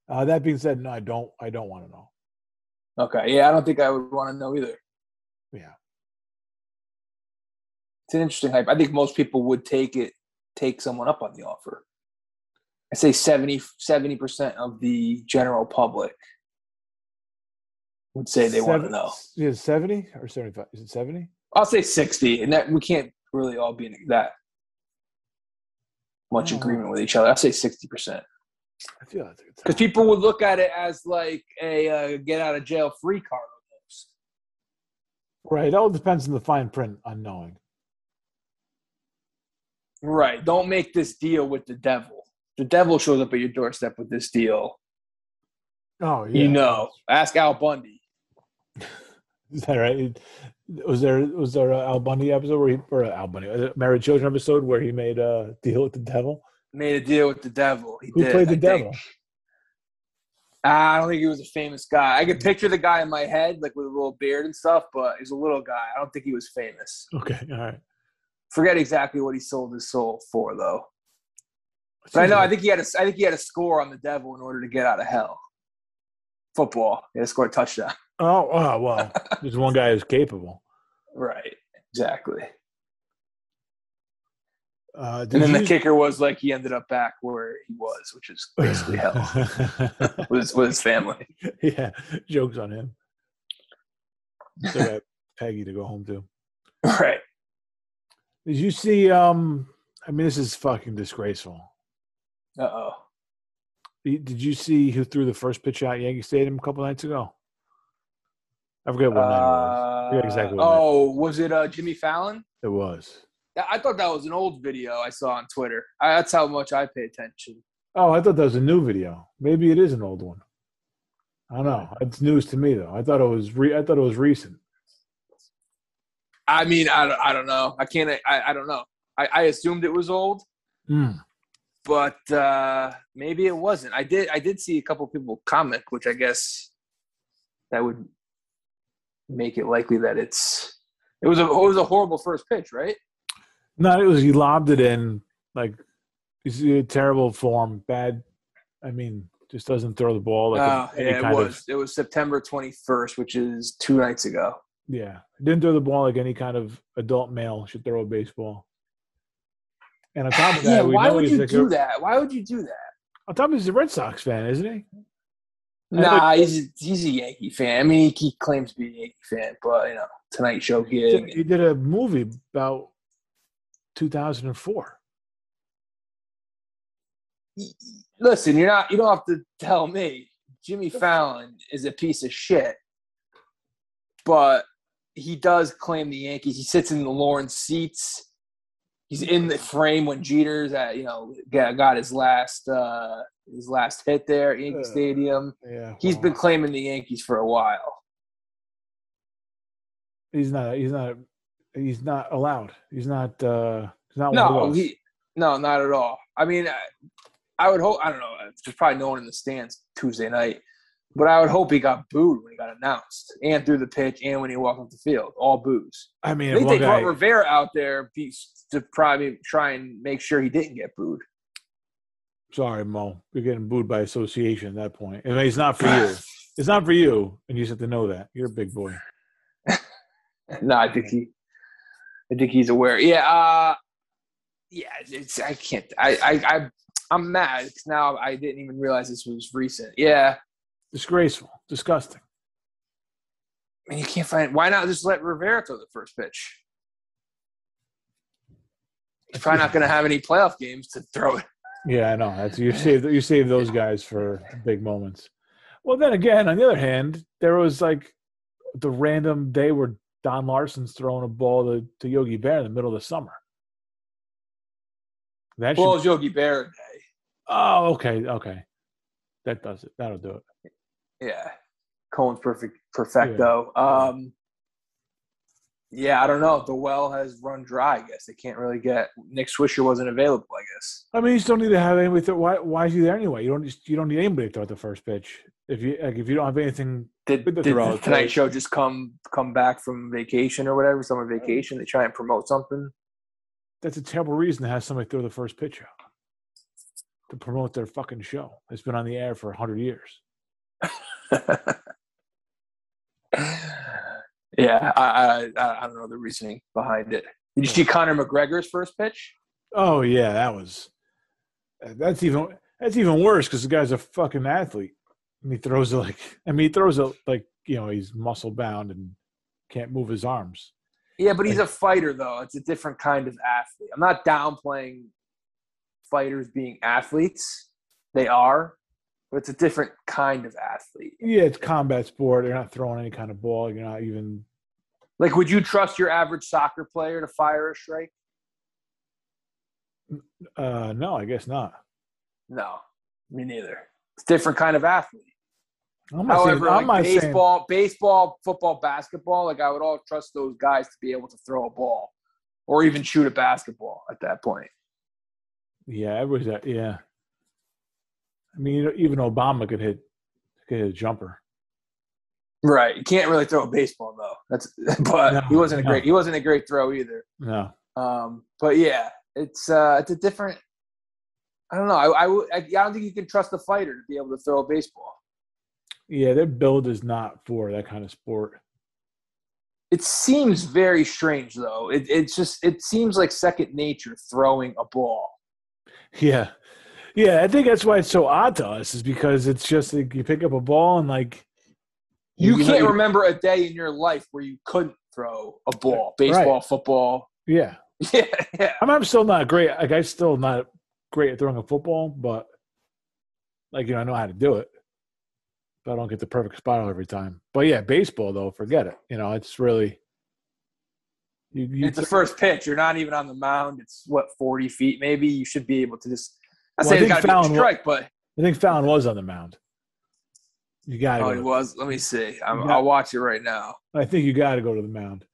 That being said, no, I don't want to know. Okay. Yeah. I don't think I would want to know either. Yeah. It's an interesting hype. I think most people would take someone up on the offer. I say 70% of the general public would say they want to know. Is it 70 or 75? Is it 70? I'll say 60, and that we can't really all be in that much agreement with each other. I'll say 60%. I feel like because people would look at it as like a get out of jail free card almost. Right. It all depends on the fine print on knowing. Right. Don't make this deal with the devil. The devil shows up at your doorstep with this deal. Oh, yeah. You know, ask Al Bundy. Is that right? Was there an Al Bundy episode Married Children episode where he made a deal with the devil? Made a deal with the devil. Who played the devil? I don't think he was a famous guy. I could picture the guy in my head, like with a little beard and stuff, but he's a little guy. I don't think he was famous. Okay, all right. Forget exactly what he sold his soul for, though. But I know. I think he had a score on the devil in order to get out of hell. Football. He had to score a touchdown. Oh well. There's one guy who's capable. Right. Exactly. And then the kicker was like he ended up back where he was, which is basically hell with his family. Yeah. Joke's on him. So I got Peggy to go home to. Right. Did you see this is fucking disgraceful. Uh-oh. Did you see who threw the first pitch out at Yankee Stadium a couple nights ago? I forget what night it was. I forget exactly what night. Was it Jimmy Fallon? It was. I thought that was an old video I saw on Twitter. That's how much I pay attention. Oh, I thought that was a new video. Maybe it is an old one. I don't know. It's news to me, though. I thought it was recent. I mean, I don't know. I can't – I don't know. I assumed it was old. But maybe it wasn't. I did see a couple people comment, which I guess that would make it likely that it was a horrible first pitch, right? No, it was he lobbed it in like he's in terrible form, bad. I mean, just doesn't throw the ball. It was September 21st, which is 2 nights ago. Yeah, didn't throw the ball like any kind of adult male should throw a baseball. And on top of that, Why would you do that? On top of he's a Red Sox fan, isn't he? Nah, he's a Yankee fan. I mean, he claims to be a Yankee fan, but, you know, Tonight Show gig. He did a movie about 2004. Listen, you don't have to tell me. Jimmy Fallon is a piece of shit, but he does claim the Yankees. He sits in the Lawrence seats. He's in the frame when Jeter's got his last hit there at Yankee Stadium. Yeah, he's been claiming the Yankees for a while. He's not allowed. Not at all. I mean, I would hope. I don't know. There's probably no one in the stands Tuesday night, but I would hope he got booed when he got announced and through the pitch and when he walked off the field. All boos. I mean, I think they brought Rivera out there. To probably try and make sure he didn't get booed. Sorry, Mo. You're getting booed by association at that point. I mean, it's not for you. It's not for you, and you just have to know that. You're a big boy. No, I think he's aware. Yeah, I can't. I'm mad because now I didn't even realize this was recent. Yeah, disgraceful, disgusting. I mean, you can't find. Why not just let Rivera throw the first pitch? You're probably not going to have any playoff games to throw it. Yeah, I know. You save those guys for big moments. Well, then again, on the other hand, there was like the random day where Don Larson's throwing a ball to Yogi Berra in the middle of the summer. It was Yogi Berra day. Oh, okay. That does it. That'll do it. Yeah. Cohen's perfecto. Yeah. Yeah, I don't know. The well has run dry, I guess. They can't really get – Nick Swisher wasn't available, I guess. I mean, you still need to have anybody – why is he there anyway? You don't need anybody to throw at the first pitch. If you don't have anything – Did Tonight Show just come back from vacation or whatever, summer vacation? They try and promote something? That's a terrible reason to have somebody throw the first pitch out, to promote their fucking show. It's been on the air for 100 years. Yeah, I don't know the reasoning behind it. Did you see Conor McGregor's first pitch? Oh yeah, that's even worse because the guy's a fucking athlete. And he throws it like you know he's muscle bound and can't move his arms. Yeah, but he's a fighter though. It's a different kind of athlete. I'm not downplaying fighters being athletes. They are, but it's a different kind of athlete. Yeah, it's combat sport. You're not throwing any kind of ball. You're not even like. Would you trust your average soccer player to fire a strike? No, I guess not. No, me neither. It's a different kind of athlete. However, baseball, football, basketball, like I would all trust those guys to be able to throw a ball or even shoot a basketball at that point. Yeah, it was that. Yeah. I mean, even Obama could hit a jumper. Right. You can't really throw a baseball though. He wasn't a great throw either. No. But yeah, it's a different, I don't know. I don't think you can trust a fighter to be able to throw a baseball. Yeah, their build is not for that kind of sport. It seems very strange, though. It seems like second nature throwing a ball. Yeah. Yeah, I think that's why it's so odd to us is because it's just like you pick up a ball and, like – You can't remember a day in your life where you couldn't throw a ball, baseball, right. Football. Yeah. Yeah, yeah. I'm still not great. Like, I'm still not great at throwing a football, but, like, you know, I know how to do it. I don't get the perfect spiral every time. But, yeah, baseball, though, forget it. You know, it's really – It's the first pitch. You're not even on the mound. It's, 40 feet maybe? You should be able to just – I think Fallon was on the mound. You got to go. Oh, he was? Let me see. I'll watch it right now. I think you got to go to the mound.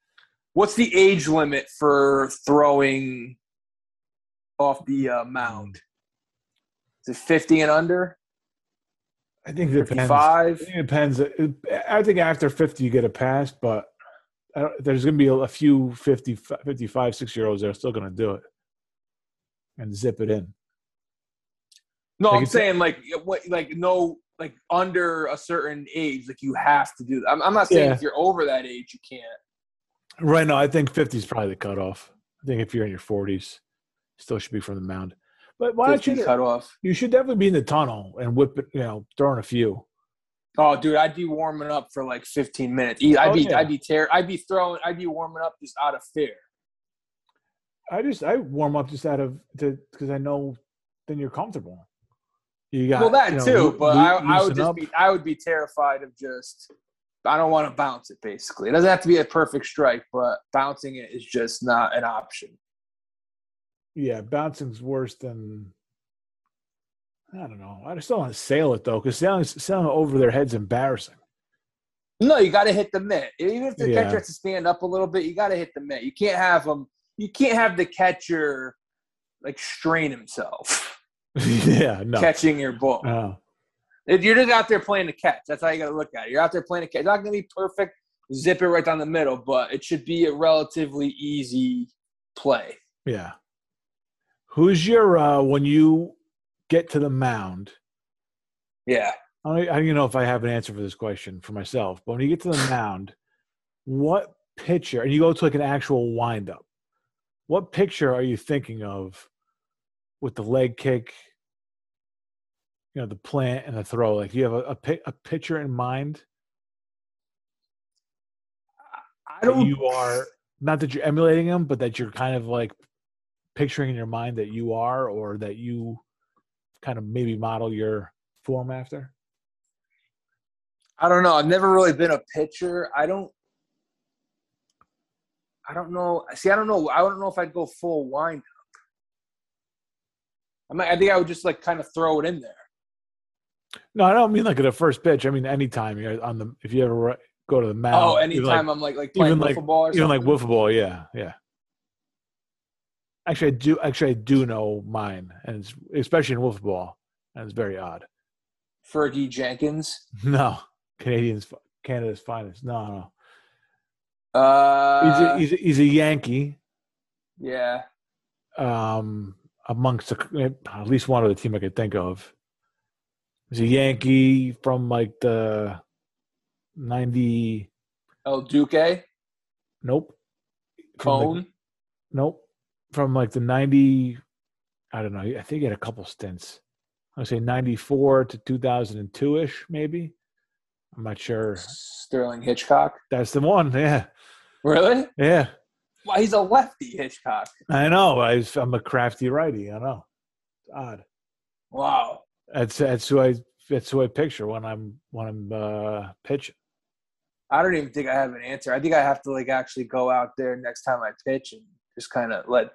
What's the age limit for throwing off the mound? Is it 50 and under? I think it depends. 55. I think it depends. I think after 50 you get a pass, but there's going to be a few 50, 55, 6-year-olds that are still going to do it and zip it in. No, I'm saying like under a certain age, like you have to do that. I'm not saying if you're over that age you can't. Right now, I think 50 is probably the cutoff. I think if you're in your 40s, still should be from the mound. But why don't you cut off? You should definitely be in the tunnel and whip it, you know, throwing a few. Oh, dude, I'd be warming up for like 15 minutes. I'd be warming up just out of fear. I warm up just because I know then you're comfortable. I would be terrified of I don't want to bounce it basically. It doesn't have to be a perfect strike, but bouncing it is just not an option. Yeah, bouncing's worse than – I don't know. I just don't want to sail it, though, because sailing over their head's embarrassing. No, you got to hit the mitt. Even if the catcher has to stand up a little bit, you got to hit the mitt. You can't have them – you can't have the catcher, like, strain himself. Yeah, no. Catching your ball. No. You're just out there playing the catch. That's how you got to look at it. You're out there playing the catch. It's not going to be perfect. Zip it right down the middle, but it should be a relatively easy play. Yeah. Who's your when you get to the mound? Yeah, I don't even know if I have an answer for this question for myself. But when you get to the mound, what pitcher? And you go to like an actual windup. What pitcher are you thinking of with the leg kick? You know, the plant and the throw. Like, do you have a pitcher in mind? I don't. You are not that you're emulating him, but that you're kind of like picturing in your mind that you are or that you kind of maybe model your form after? I don't know. I've never really been a pitcher. I don't know. See, I don't know. I don't know if I'd go full windup. I think I would just like kind of throw it in there. No, I don't mean like at a first pitch. I mean anytime you're on the – if you ever go to the mound. Oh, anytime I'm like playing wiffle ball or something? Even like wiffle ball, yeah, yeah. Actually, I do know mine, and it's, especially in wiffle ball, and it's very odd. Fergie Jenkins? No, Canada's finest. No. He's a Yankee. Yeah. Amongst at least one other team I could think of. He's a Yankee from like the 90. El Duque. Nope. Cone. Nope. From like the 90, I don't know. I think he had a couple stints. I would say 94 to 2002-ish, maybe. I'm not sure. Sterling Hitchcock? That's the one, yeah. Really? Yeah. Well, he's a lefty, Hitchcock. I know. I'm a crafty righty. I know. It's odd. Wow. That's who I picture when I'm pitching. I don't even think I have an answer. I think I have to like actually go out there next time I pitch and just kind of let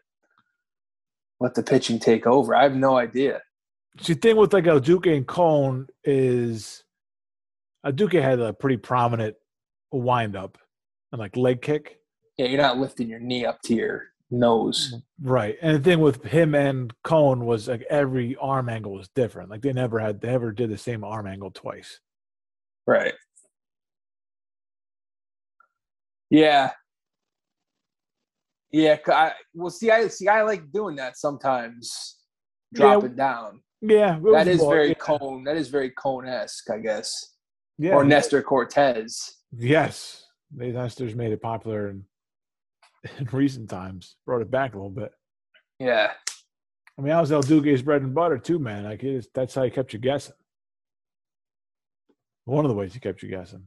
the pitching take over. I have no idea. See, the thing with like Alduke and Cone is Alduke had a pretty prominent wind up and like leg kick. Yeah, you're not lifting your knee up to your nose. Right. And the thing with him and Cone was like every arm angle was different. Like they never did the same arm angle twice. Right. Yeah. Yeah. I like doing that sometimes. Dropping down. Yeah. That is very Cone. That is very Cone-esque, I guess. Yeah. Or Nestor Cortez. Yes. Nestor's made it popular in recent times. Brought it back a little bit. Yeah. I mean, I was Alduke's bread and butter too, man. Like that's how he kept you guessing. One of the ways he kept you guessing.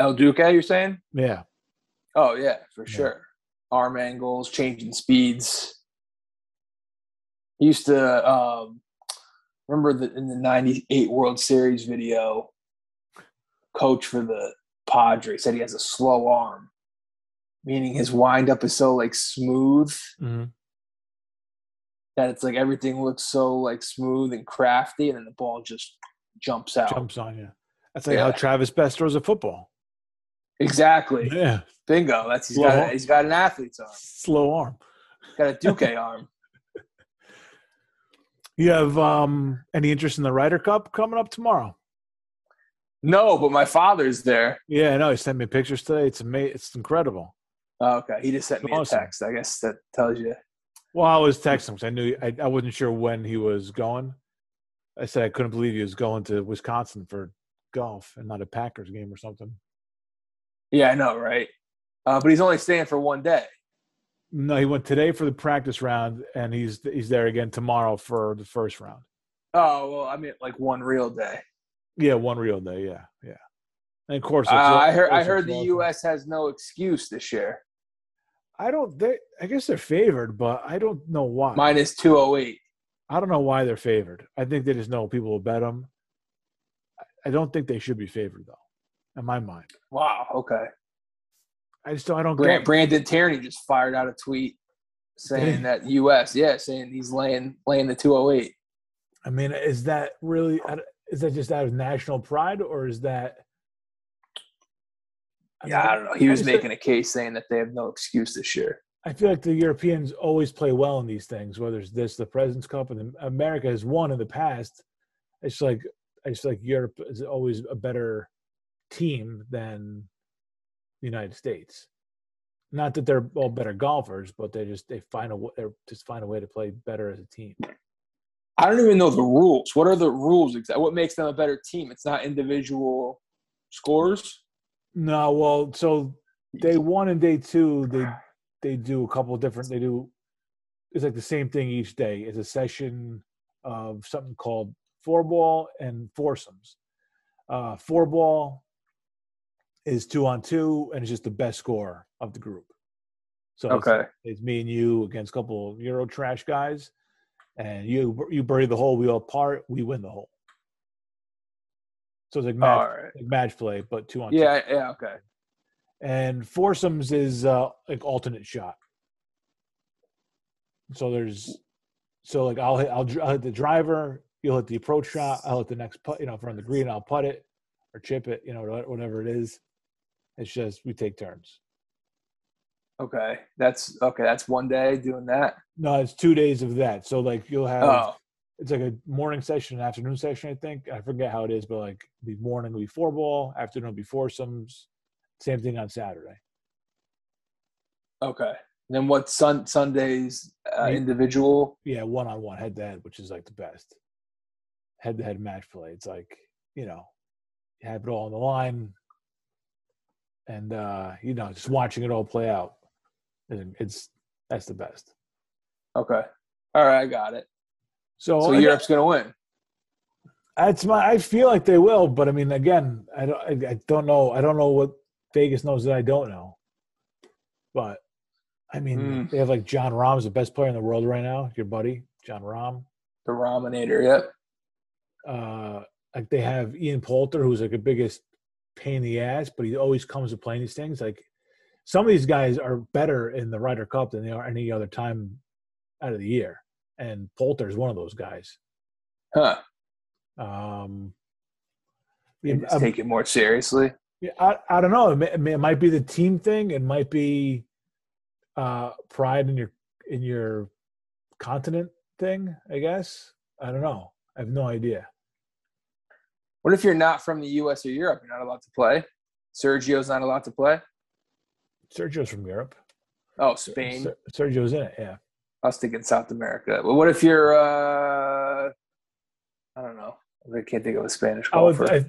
Alduke, you're saying? Yeah. Oh, yeah, for sure. Arm angles, changing speeds. He used to remember in the 98 World Series video, coach for the Padres said he has a slow arm, meaning his windup is so, like, smooth that it's, like, everything looks so, like, smooth and crafty, and then the ball just jumps out. Jumps on you. That's like how Travis Best throws a football. Exactly. Yeah. Bingo. He's got an athlete's arm. Slow arm. He's got a Duque arm. You have any interest in the Ryder Cup coming up tomorrow? No, but my father's there. Yeah, I know. He sent me pictures today. It's amazing. It's incredible. Oh, okay. He just sent me a text. I guess that tells you. Well, I was texting him because I knew I wasn't sure when he was going. I said I couldn't believe he was going to Wisconsin for golf and not a Packers game or something. Yeah, I know, right? But he's only staying for one day. No, he went today for the practice round, and he's there again tomorrow for the first round. Oh, well, I mean, like one real day. Yeah, one real day, yeah. And of course, I heard the U.S. has no excuse this year. I guess they're favored, but I don't know why. Minus 208. I don't know why they're favored. I think they just know people will bet them. I don't think they should be favored, though, in my mind. Wow, okay. Brandon Tierney just fired out a tweet saying that U.S. saying he's laying the 208. I mean, is that just out of national pride or is that? I don't know. He was making a case saying that they have no excuse this year. I feel like the Europeans always play well in these things, whether it's the President's Cup, and America has won in the past. It's like Europe is always a better team than the United States. Not that they're all better golfers, but they just find a way to play better as a team. I don't even know the rules. What are the rules exactly? What makes them a better team? It's not individual scores? No, well, so day one and day two, they do a couple of different – they do – it's like the same thing each day. It's a session of something called four ball and foursomes. Four ball is 2-on-2, and it's just the best score of the group. So it's me and you against a couple of Euro trash guys, and you bury the hole, we all part, we win the hole. So it's like match play, but 2-on-2. Yeah, okay. And foursomes is like alternate shot. So I'll hit the driver, you'll hit the approach shot, I'll hit the next putt, if we're on the green, I'll putt it or chip it, whatever it is. It's just we take turns. Okay. That's one day doing that. No, it's 2 days of that. So like you'll have it's like a morning session, an afternoon session, I think. I forget how it is, but like the morning will be four ball, afternoon will be foursomes. Same thing on Saturday. Okay. And then what Sunday's individual? Yeah, 1-on-1 head to head, which is like the best. Head to head match play. It's like, you have it all on the line. And, just watching it all play out. It's That's the best. Okay. All right, I got it. So Europe's going to win. That's my. I feel like they will, but I mean, again, I don't know. I don't know what Vegas knows that I don't know. But I mean, they have like John Rahm is the best player in the world right now. Your buddy John Rahm, the Rahminator. Yep. Like they have Ian Poulter, who's like the biggest pain in the ass, but he always comes to playing these things. Like some of these guys are better in the Ryder Cup than they are any other time out of the year, and Poulter is one of those guys. Huh. Take it more seriously. Yeah, I don't know. It might be the team thing. It might be pride in your continent thing, I guess. I don't know. I have no idea. What if you're not from the U.S. or Europe? You're not allowed to play. Sergio's not allowed to play. Sergio's from Europe. Oh, Spain. Sergio's in it. Yeah. I was thinking South America. Well, what if you're? I don't know. I can't think of a Spanish golfer. I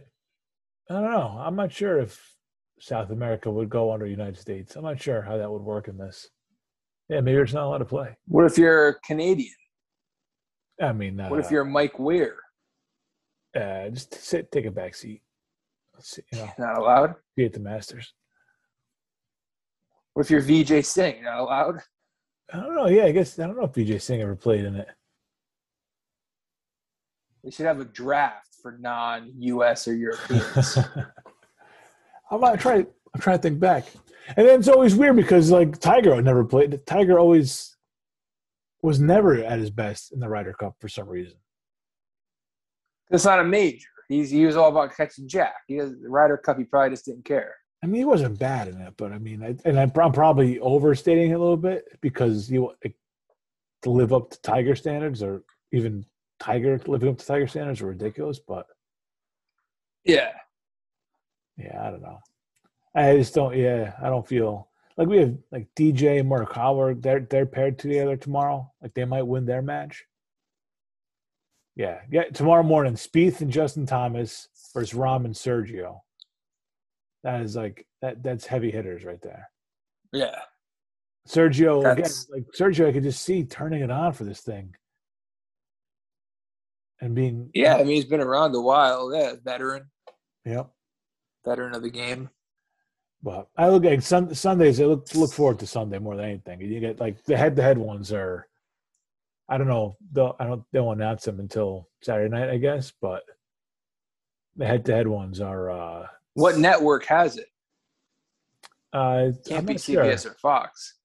don't know. I'm not sure if South America would go under the United States. I'm not sure how that would work in this. Yeah, maybe there's not allowed to play. What if you're Canadian? I mean, what if you're Mike Weir? Just take a back seat. Let's see, not allowed? Be at the Masters. What if you're Vijay Singh? Not allowed? I don't know. Yeah, I guess I don't know if Vijay Singh ever played in it. We should have a draft for non-U.S. or Europeans. I'm trying to think back, and then it's always weird because like Tiger never played. Tiger always was never at his best in the Ryder Cup for some reason. It's not a major. He was all about catching Jack. The Ryder Cup, he probably just didn't care. I mean, he wasn't bad in it, but I mean, I'm probably overstating it a little bit because to live up to Tiger standards or even. Tiger living up to Tiger standards are ridiculous, but yeah, I don't know. I just don't. Yeah, I don't feel like we have like DJ and Mark Howard. They're paired together tomorrow. Like they might win their match. Yeah. Tomorrow morning, Spieth and Justin Thomas versus Rahm and Sergio. That is like that. That's heavy hitters right there. Yeah. Sergio, I could just see turning it on for this thing. And being I mean, he's been around a while. Yeah, veteran. Yep. Veteran of the game. But I look at Sundays. I look forward to Sunday more than anything. You get like the head-to-head ones are. I don't know. They'll announce them until Saturday night, I guess. But the head-to-head ones are. What network has it? Can't be CBS or Fox.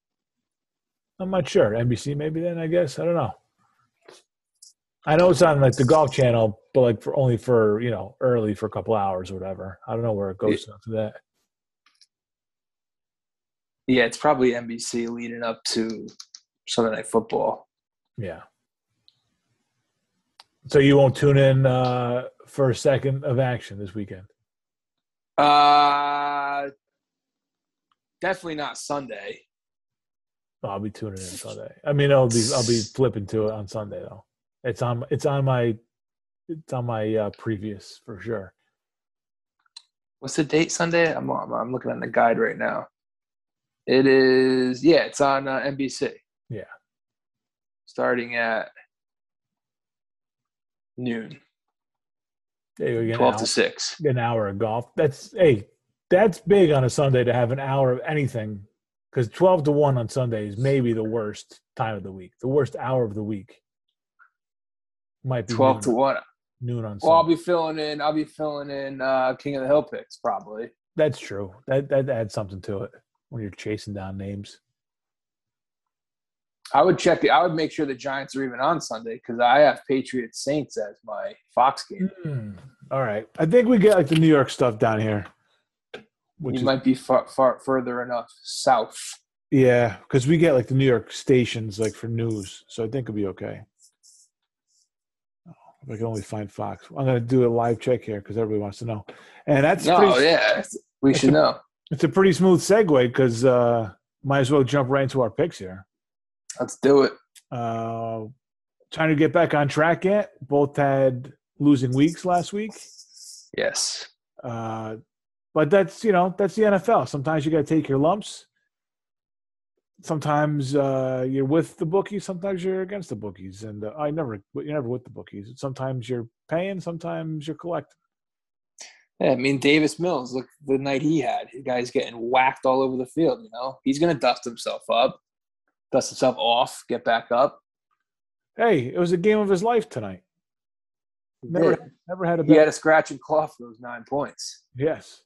I'm not sure. NBC maybe then. I guess I don't know. I know it's on like the Golf Channel, but like only for early for a couple hours or whatever. I don't know where it goes after that. Yeah, it's probably NBC leading up to Sunday Night Football. Yeah. So you won't tune in for a second of action this weekend? Definitely not Sunday. I'll be tuning in Sunday. I mean, I'll be flipping to it on Sunday though. It's on my previous for sure. What's the date Sunday? I'm looking on the guide right now. It is it's on NBC. Yeah. Starting at noon. There you go, 12 to 6. An hour of golf. That's big on a Sunday to have an hour of anything because 12 to 1 on Sunday is maybe the worst time of the week, the worst hour of the week. Might be 12 noon, to 1. Noon on Sunday. Well, I'll be filling in King of the Hill picks probably. That's true. That adds something to it when you're chasing down names. I would make sure the Giants are even on Sunday because I have Patriots Saints as my Fox game. All right. I think we get like the New York stuff down here. Might be further enough south. Yeah, because we get like the New York stations like for news. So I think it'll be okay. If I can only find Fox. I'm going to do a live check here because everybody wants to know. And that's we should know. It's a pretty smooth segue because might as well jump right into our picks here. Let's do it. Trying to get back on track yet? Both had losing weeks last week. Yes. But that's the NFL. Sometimes you got to take your lumps. sometimes you're with the bookies, sometimes you're against the bookies, and you're never with the bookies. Sometimes you're paying, sometimes you're collecting. Yeah, I mean, Davis Mills, look, the night he had, the guy's getting whacked all over the field, you know? He's going to dust himself off, get back up. Hey, it was a game of his life tonight. Never had a bet. He had a scratch and claw for those 9 points. Yes.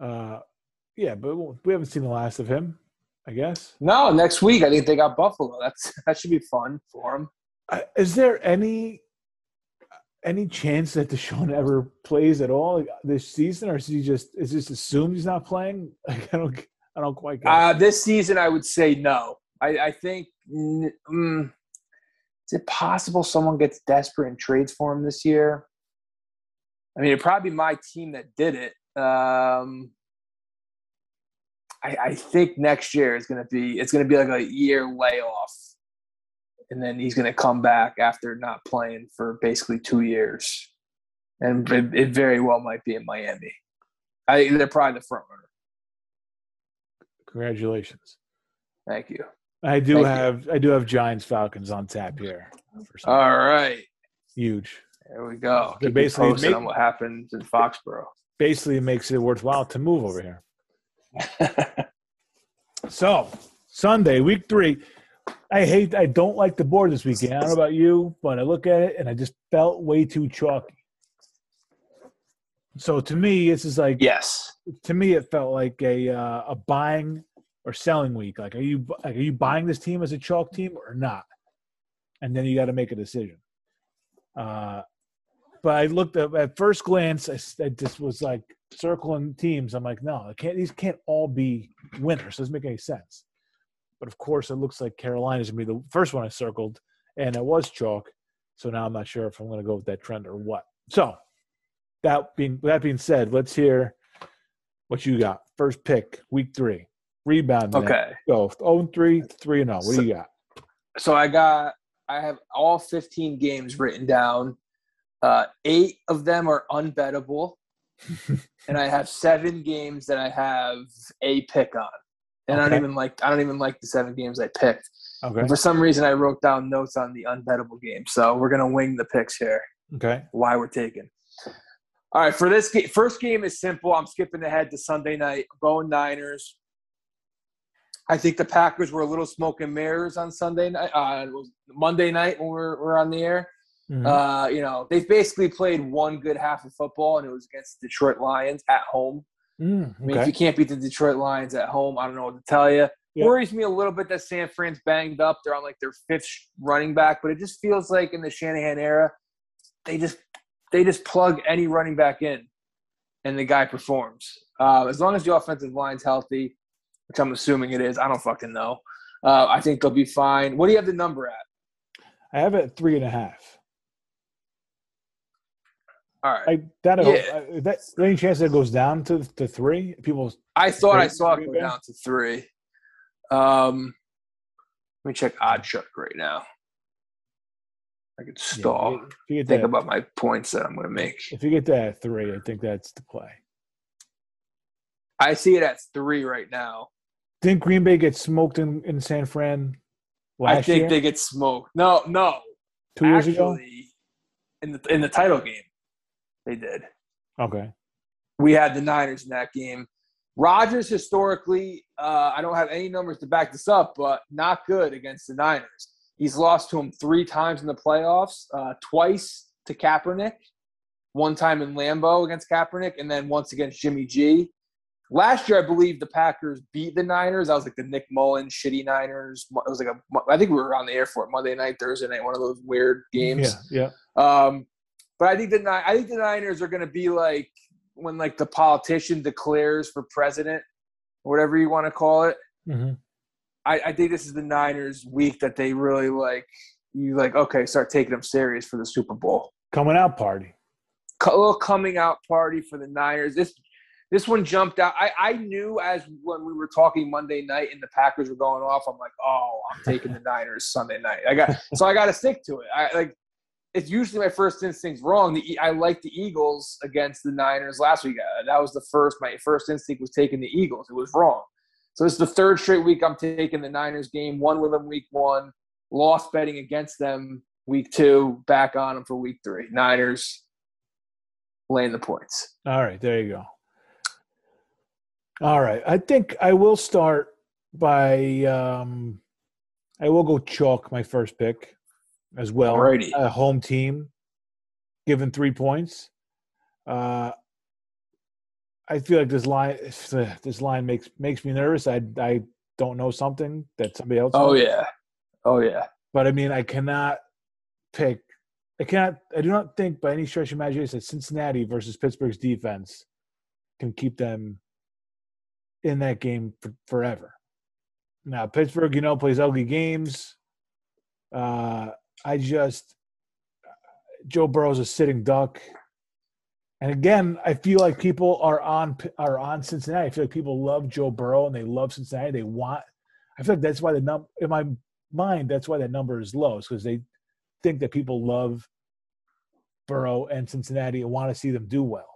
Yeah, but we haven't seen the last of him, I guess. No, next week I think they got Buffalo. That should be fun for him. Is there any chance that Deshaun ever plays at all this season, or is it just assumed he's not playing? I don't quite get it. This season, I would say no. I think is it possible someone gets desperate and trades for him this year? I mean, it'd probably be my team that did it. I think next year is going to be like a year layoff, and then he's going to come back after not playing for basically 2 years, and it very well might be in Miami. They're probably the front runner. Congratulations. Thank you. I do have Giants Falcons on tap here. All right. Huge. There we go. Keep basically posted on what happens in Foxborough. Basically, it makes it worthwhile to move over here. So Sunday, week 3. I don't like the board this weekend. I don't know about you, but I look at it and I just felt way too chalky. So to me, this is like yes. To me, it felt like a buying or selling week. Like, are you buying this team as a chalk team or not? And then you got to make a decision. But I looked at first glance. I just was like circling teams. I'm like, no, these can't all be winners. It doesn't make any sense. But of course, it looks like Carolina's gonna be the first one I circled, and it was chalk. So now I'm not sure if I'm gonna go with that trend or what. So that being said, let's hear what you got. First pick, week 3, rebound. Okay, go 0-3, 3-0. What do you got? So I have all 15 games written down. 8 of them are unbettable, and I have 7 games that I have a pick on. And okay. I don't even like the 7 games I picked. Okay. And for some reason, I wrote down notes on the unbettable game. So we're gonna wing the picks here. Okay. Why we're taking. All right. For this game, first game is simple. I'm skipping ahead to Sunday night. Going Niners. I think the Packers were a little smoke and mirrors on Sunday night. It was Monday night when we're on the air. Mm-hmm. You know, they've basically played one good half of football, and it was against the Detroit Lions at home. Okay. I mean, if you can't beat the Detroit Lions at home, I don't know what to tell you. Yeah. Worries me a little bit that San Fran's banged up. They're on like their 5th running back, but it just feels like in the Shanahan era, they just plug any running back in, and the guy performs. As long as the offensive line's healthy, which I'm assuming it is. I don't fucking know. I think they'll be fine. What do you have the number at? I have it at 3.5. All right. Any chance that it goes down to 3? I saw it go down to 3. Let me check Oddshark right now. I could stall. Yeah, think that, about my points that I'm going to make. If you get that at 3, I think that's the play. I see it at 3 right now. Didn't Green Bay get smoked in San Fran last year? I think they get smoked. No. 2 years ago? In the title game. They did. Okay. We had the Niners in that game. Rodgers, historically, I don't have any numbers to back this up, but not good against the Niners. He's lost to him 3 times in the playoffs, twice to Kaepernick, one time in Lambeau against Kaepernick, and then once against Jimmy G. Last year, I believe the Packers beat the Niners. I was like the Nick Mullins, shitty Niners. It was like I think we were on the air for it Monday night, Thursday night, one of those weird games. Yeah. But I think the Niners are going to be like when like the politician declares for president, or whatever you want to call it. Mm-hmm. I think this is the Niners week that they really like you like, okay, start taking them serious for the Super Bowl. Coming out party. A little coming out party for the Niners. This one jumped out. I knew as when we were talking Monday night and the Packers were going off, I'm like, oh, I'm taking the Niners Sunday night. I got to stick to it. It's usually my first instinct's wrong. I like the Eagles against the Niners last week. That was my first instinct was taking the Eagles. It was wrong. So this is the third straight week I'm taking the Niners game. Won with them week one. Lost betting against them week two. Back on them for week three. Niners laying the points. All right. There you go. All right. I think I will start by I will go chalk my first pick as well. Alrighty. A home team given 3 points. I feel like this line makes me nervous. I don't know something that somebody else knows. Oh yeah. But I mean, I do not think by any stretch of imagination that Cincinnati versus Pittsburgh's defense can keep them in that game forever. Now Pittsburgh, plays ugly games. Joe Burrow's a sitting duck. And again, I feel like people are on Cincinnati. I feel like people love Joe Burrow and they love Cincinnati. I feel like that's why the number in my mind, that's why that number is low. It's because they think that people love Burrow and Cincinnati and want to see them do well.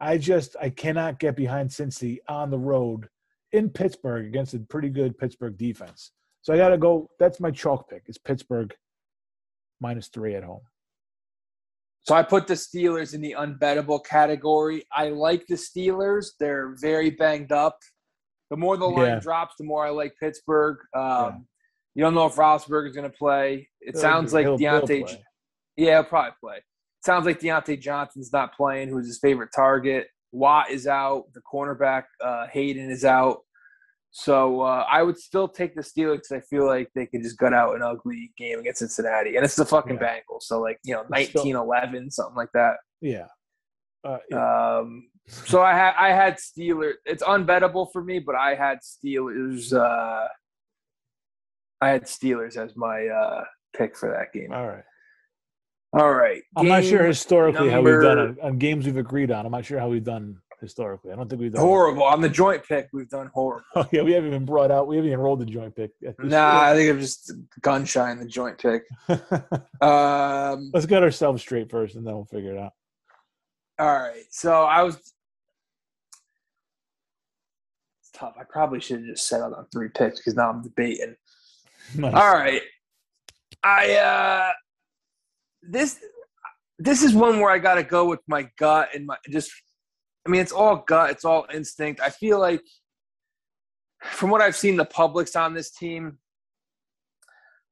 I cannot get behind Cincy on the road in Pittsburgh against a pretty good Pittsburgh defense. So I got to go. That's my chalk pick. It's Pittsburgh -3 at home. So I put the Steelers in the unbettable category. I like the Steelers. They're very banged up. The more the line drops, the more I like Pittsburgh. You don't know if Roethlisberger is going to play. It sounds like Deontay. Yeah, he'll probably play. It sounds like Deontay Johnson's not playing, who's his favorite target. Watt is out. The cornerback, Hayden, is out. So I would still take the Steelers because I feel like they could just gut out an ugly game against Cincinnati. And it's the fucking Bengals. So, 19-11, something like that. Yeah. So I had Steelers. It's unbettable for me, but I had Steelers. I had Steelers as my pick for that game. All right. I'm not sure historically how we've done on games we've agreed on. I'm not sure how we've done historically. I don't think we've done horrible. On the joint pick, we've done horrible. Oh, yeah, we haven't even rolled the joint pick. I think I'm just gun shy on the joint pick. Let's get ourselves straight first, and then we'll figure it out. All right. So it's tough. I probably should have just settled on three picks because now I'm debating. Nice. All right. This is one where I got to go with my gut and it's all gut, it's all instinct. I feel like from what I've seen, the public's on this team.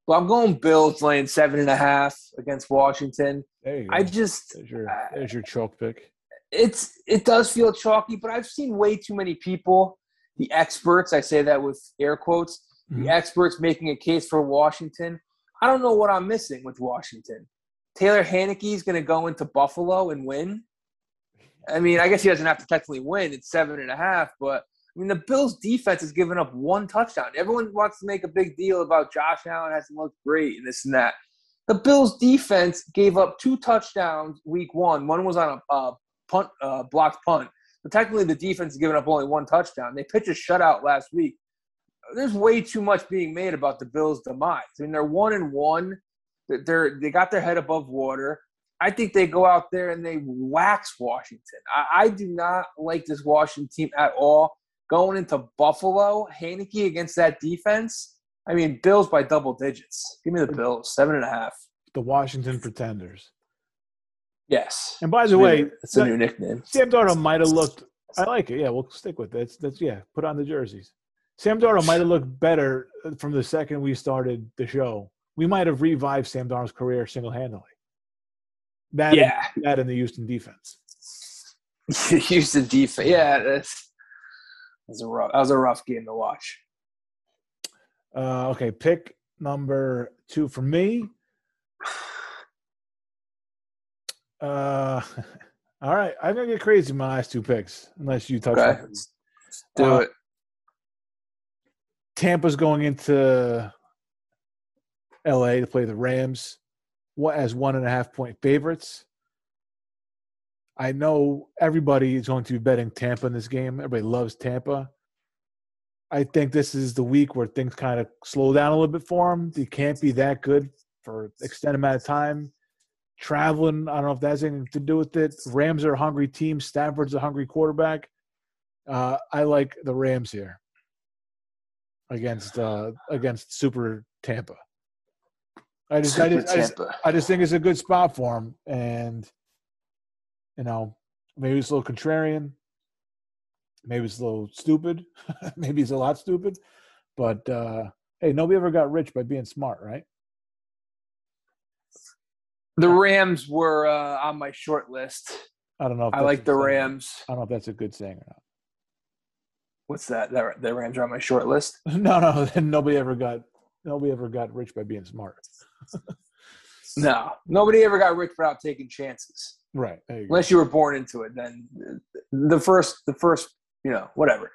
Well, I'm going Bills laying 7.5 against Washington. There you go. There's your chalk pick. It does feel chalky, but I've seen way too many people, the experts, I say that with air quotes, the experts making a case for Washington. I don't know what I'm missing with Washington. Taylor Haneke is going to go into Buffalo and win. I mean, I guess he doesn't have to technically win. It's 7.5, but I mean, the Bills' defense has given up one touchdown. Everyone wants to make a big deal about Josh Allen hasn't looked great and this and that. The Bills' defense gave up two touchdowns week one. One was on a punt, blocked punt. But technically, the defense has given up only one touchdown. They pitched a shutout last week. There's way too much being made about the Bills' demise. I mean, they're 1-1. They got their head above water. I think they go out there and they wax Washington. I do not like this Washington team at all. Going into Buffalo, Haneke against that defense. I mean, Bills by double digits. Give me the Bills, 7.5. The Washington Pretenders. Yes. And by the way, it's a new nickname. Sam Darnold might have looked. I like it. Yeah, we'll stick with it. Put on the jerseys. Sam Darnold might have looked better from the second we started the show. We might have revived Sam Darnold's career single-handedly. That and the Houston defense. Houston defense. Yeah, that was a rough game to watch. Okay, pick number 2 for me. All right, I'm going to get crazy in my last 2 picks, unless you touch on it. Let's do it. Tampa's going into L.A. to play the Rams as 1.5-point favorites. I know everybody is going to be betting Tampa in this game. Everybody loves Tampa. I think this is the week where things kind of slow down a little bit for them. They can't be that good for an extended amount of time. Traveling, I don't know if that's anything to do with it. Rams are a hungry team. Stafford's a hungry quarterback. I like the Rams here. against Super Tampa. I just think it's a good spot for him, and you know, maybe it's a little contrarian, maybe it's a little stupid, maybe it's a lot stupid, but hey, nobody ever got rich by being smart, right? The Rams were on my short list. I don't know. If I like the Rams. I don't know if that's a good saying or not. What's that? The Rams are on my short list. No, nobody ever got rich by being smart. No, nobody ever got rich without taking chances. Right. There you go. Unless you were born into it, then the first, you know, whatever.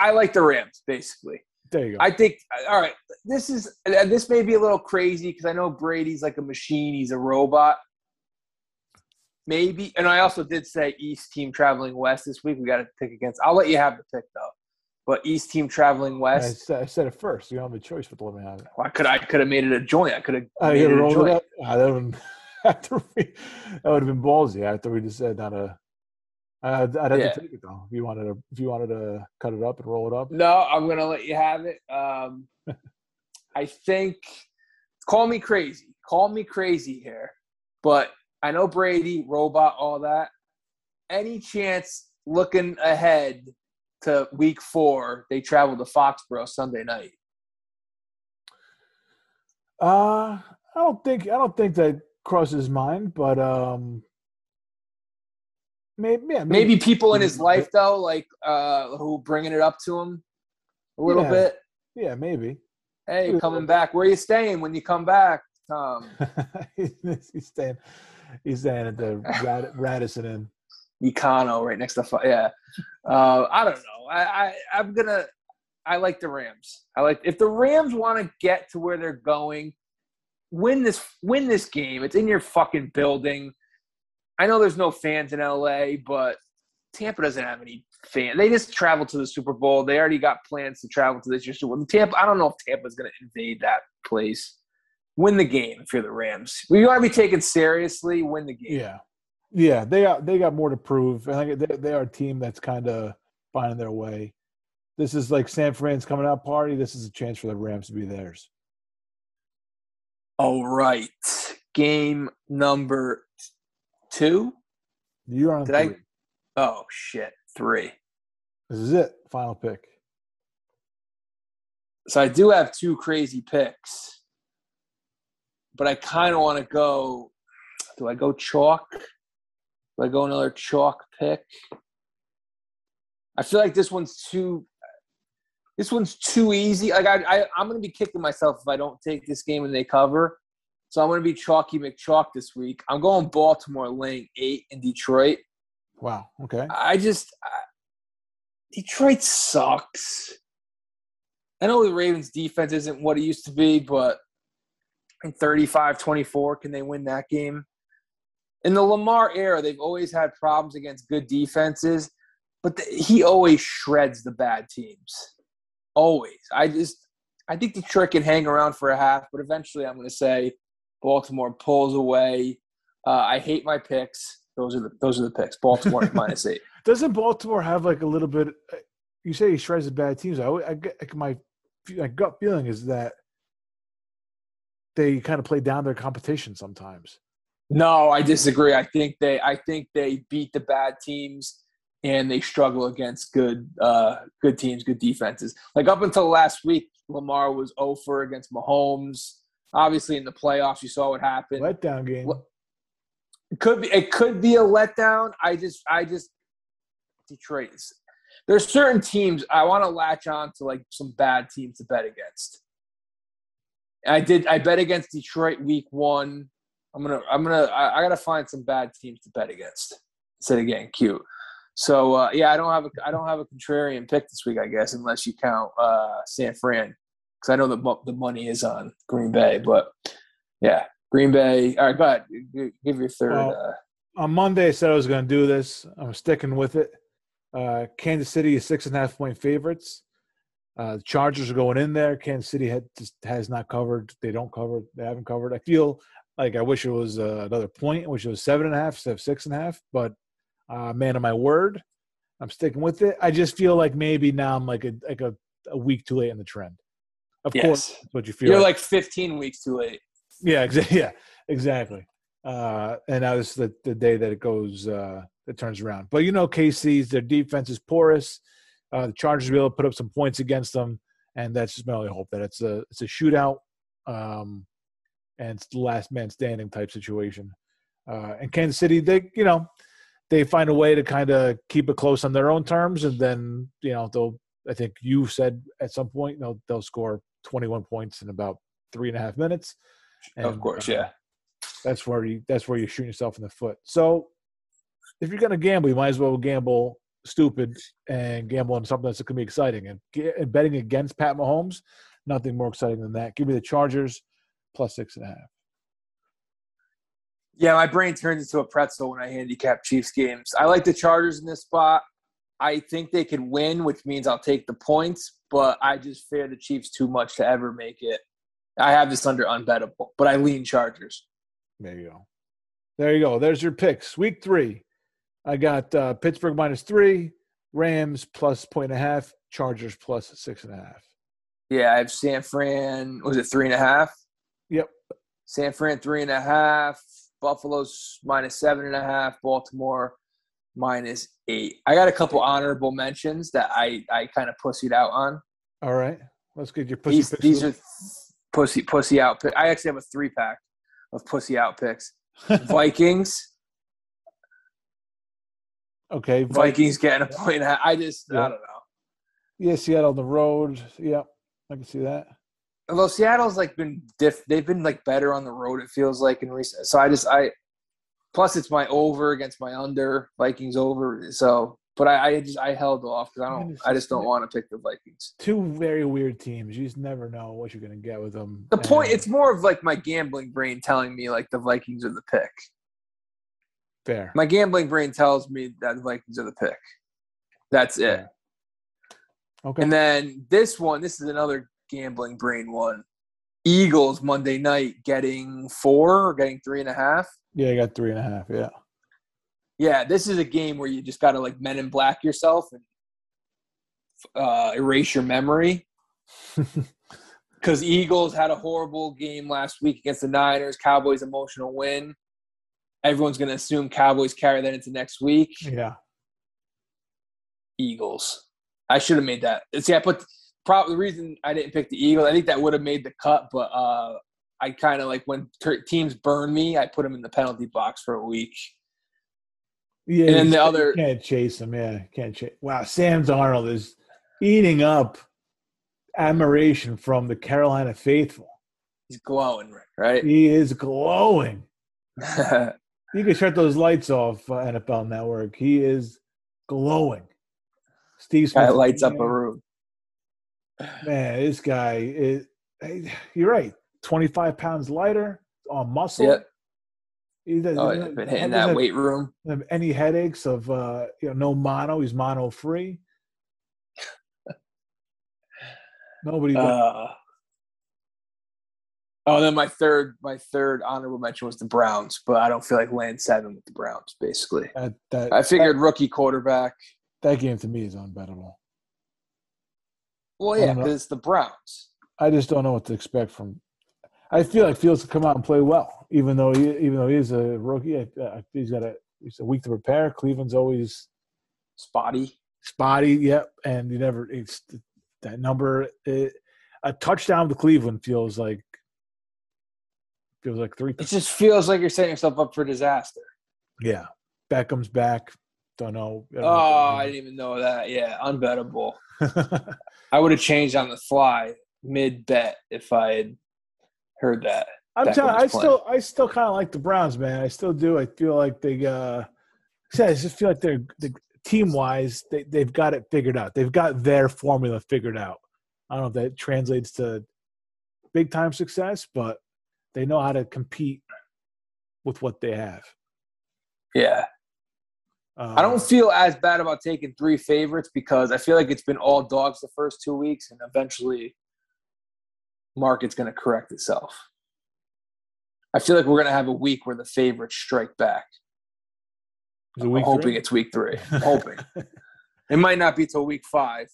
I like the Rams, basically. There you go. I think, all right, this may be a little crazy because I know Brady's like a machine. He's a robot. Maybe. And I also did say East team traveling West this week. We got to pick against. I'll let you have the pick, though. But East team traveling West. I said it first. You don't have a choice but to let me have it. Well, I could have made it a joint. I could have made it a joint. That would have been ballsy. I thought we just said not a. I'd have to take it though. If you wanted to cut it up and roll it up. No, I'm gonna let you have it. I think. Call me crazy here, but I know Brady, robot, all that. Any chance looking ahead to Week 4? They travel to Foxborough Sunday night. I don't think that crosses mind, but Maybe people in his life, though, like who bringing it up to him a little bit. Yeah, maybe. Hey, coming back. Where are you staying when you come back, Tom? He's staying at the Radisson Inn. Econo right next to – yeah. I don't know. I like the Rams. If the Rams want to get to where they're going, win this game. It's in your fucking building. I know there's no fans in LA, but Tampa doesn't have any fans. They just traveled to the Super Bowl. They already got plans to travel to this year's Super Bowl. Tampa, I don't know if Tampa's going to invade that place. Win the game if you're the Rams. We got to be taken seriously. Win the game. Yeah. They got more to prove. And they are a team that's kind of finding their way. This is like San Fran's coming out party. This is a chance for the Rams to be theirs. All right, game number 2? You're on 3. Oh, shit. 3. This is it. Final pick. So I do have 2 crazy picks, but I kind of want to go – do I go chalk? Do I go another chalk pick? I feel like this one's too easy. Like I'm going to be kicking myself if I don't take this game and they cover. So I'm going to be Chalky McChalk this week. I'm going Baltimore laying 8 in Detroit. Wow, okay. Detroit sucks. I know the Ravens' defense isn't what it used to be, but in 35-24, can they win that game? In the Lamar era, they've always had problems against good defenses, but he always shreds the bad teams. Always. I think Detroit can hang around for a half, but eventually I'm going to say Baltimore pulls away. I hate my picks. Those are the picks. Baltimore minus 8. Doesn't Baltimore have like a little bit? You say he shreds the bad teams. I get like my gut feeling is that they kind of play down their competition sometimes. No, I disagree. I think they beat the bad teams and they struggle against good teams, good defenses. Like up until last week, Lamar was 0-for against Mahomes. Obviously, in the playoffs, you saw what happened. Letdown game. It could be a letdown. I just Detroit. There's certain teams I want to latch on to, like some bad teams to bet against. I bet against Detroit week 1. I gotta find some bad teams to bet against. Instead of getting cute. So I don't have a contrarian pick this week, I guess, unless you count San Fran. Because I know the money is on Green Bay, but yeah, Green Bay. All right, go ahead. Give your third. On Monday, I said I was going to do this. I'm sticking with it. Kansas City is 6.5-point favorites. The Chargers are going in there. Kansas City has not covered. They don't cover. They haven't covered. I feel like I wish it was another point. I wish it was 7.5 instead of 6.5. But man of my word, I'm sticking with it. I just feel like maybe now I'm like a week too late in the trend. Of yes. course, that's what you feel. You're like 15 weeks too late. Yeah, exactly. And that was the day that it goes, it turns around. But you know, KC's, their defense is porous. The Chargers will be able to put up some points against them, and that's just my only hope, that it's a shootout, and it's the last man standing type situation. And Kansas City, they find a way to kind of keep it close on their own terms, and then they'll. I think you said at some point they'll score 21 points in about 3.5 minutes. And, of course, yeah. That's where you shoot yourself in the foot. So if you're gonna gamble, you might as well gamble stupid and gamble on something that's gonna be exciting. And betting against Pat Mahomes, nothing more exciting than that. Give me the Chargers plus 6.5. Yeah, my brain turns into a pretzel when I handicap Chiefs games. I like the Chargers in this spot. I think they could win, which means I'll take the points, but I just fear the Chiefs too much to ever make it. I have this under unbettable, but I lean Chargers. There you go. There's your picks. Week 3. I got Pittsburgh minus 3, Rams plus 1.5, Chargers plus 6.5. Yeah, I have San Fran. Was it 3.5? Yep. San Fran 3.5, Buffalo's minus 7.5, Baltimore minus 8. I got a couple honorable mentions that I kind of pussied out on. All right. Let's get your pussy picks. These are pussy out picks. I actually have a 3-pack of pussy out picks. Vikings. Okay. Vikings getting a point. I don't know. Yeah, Seattle on the road. Yeah, I can see that. Although Seattle's they've been better on the road, it feels like, in recent. So plus it's my over against my under, Vikings over. So, but I held off because I just don't want to pick the Vikings. Two very weird teams. You just never know what you're going to get with them. It's more of my gambling brain telling me the Vikings are the pick. Fair. My gambling brain tells me that the Vikings are the pick. That's it. Yeah. Okay. And then this is another gambling brain one. Eagles Monday night getting 4 or getting 3.5. Yeah, I got 3.5. Yeah. Yeah, this is a game where you just got to Men in Black yourself and erase your memory. Because Eagles had a horrible game last week against the Niners. Cowboys emotional win. Everyone's going to assume Cowboys carry that into next week. Yeah. Eagles. I should have made that. See, I put probably the reason I didn't pick the Eagles. I think that would have made the cut, but I kind of when teams burn me, I put them in the penalty box for a week. Yeah, and then the other can't chase them. Yeah, can't chase. Wow, Sam Darnold is eating up admiration from the Carolina faithful. He's glowing, right? He is glowing. You can shut those lights off, NFL Network. He is glowing. Steve Smith lights up a room. Man, this guy is – you're right, 25 pounds lighter on muscle. Yep. He's been hitting that weight room. Any headaches of no mono. He's mono-free. Nobody then my third honorable mention was the Browns, but I don't feel like laying 7 with the Browns, basically. I figured rookie quarterback. That game to me is unbettable. Well, yeah, because it's the Browns. I just don't know what to expect from – I feel like Fields can come out and play well, even though he is a rookie. He's a week to prepare. Cleveland's always – Spotty, yep. And you never – it's that number – a touchdown to Cleveland feels like 3. It just feels like you're setting yourself up for disaster. Yeah. Beckham's back. Don't know. I didn't even know that. Yeah, unbettable. I would have changed on the fly mid-bet if I had heard that. I still kind of like the Browns, man. I still do. I feel like I just feel like they're team-wise, they've got it figured out. They've got their formula figured out. I don't know if that translates to big-time success, but they know how to compete with what they have. Yeah. I don't feel as bad about taking 3 favorites because I feel like it's been all dogs the first 2 weeks, and eventually market's going to correct itself. I feel like we're going to have a week where the favorites strike back. I'm hoping it's week 3. I'm hoping. It might not be till week 5,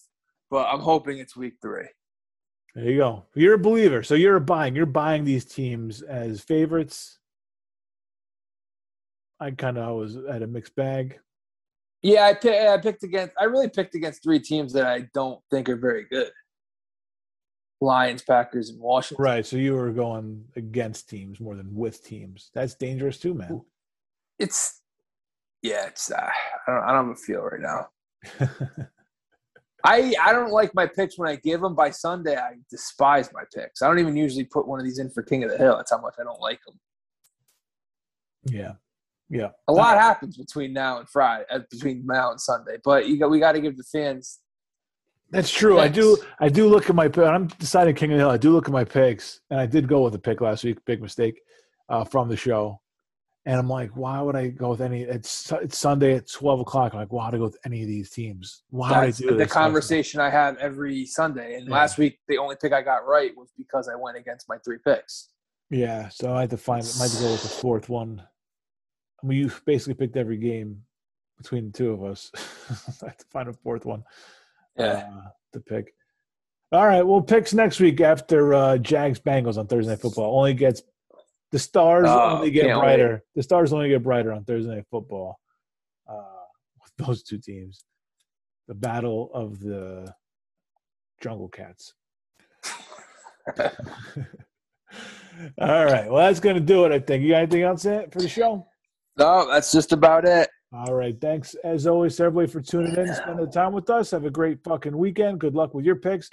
but I'm hoping it's week 3. There you go. You're a believer, so you're buying these teams as favorites. I kind of was at a mixed bag. Yeah, I really picked against three teams that I don't think are very good. Lions, Packers, and Washington. Right, so you were going against teams more than with teams. That's dangerous too, man. I don't have a feel right now. I don't like my picks when I give them. By Sunday, I despise my picks. I don't even usually put one of these in for King of the Hill. That's how much I don't like them. Yeah. Yeah. A lot happens between now and Friday, between now and Sunday, but we got to give the fans. That's true. Picks. I do look at my pick. I'm deciding King of the Hill. I do look at my picks, and I did go with a pick last week, big mistake from the show. And I'm like, why would I go with any? It's Sunday at 12 o'clock. I'm like, why would I go with any of these teams? Why would I do this? The conversation I have every Sunday. And last week, the only pick I got right was because I went against my three picks. Yeah, so I had to find it. I had to go with the fourth one. We basically picked every game between the two of us. I had to find a fourth one to pick. All right, well, picks next week after Jags-Bengals on Thursday Night Football. The stars only get brighter. Wait. The stars only get brighter on Thursday Night Football with those two teams. The battle of the Jungle Cats. All right. Well, that's going to do it, I think. You got anything else for the show? No, that's just about it. All right. Thanks, as always, to everybody, for tuning in and spending the time with us. Have a great fucking weekend. Good luck with your picks.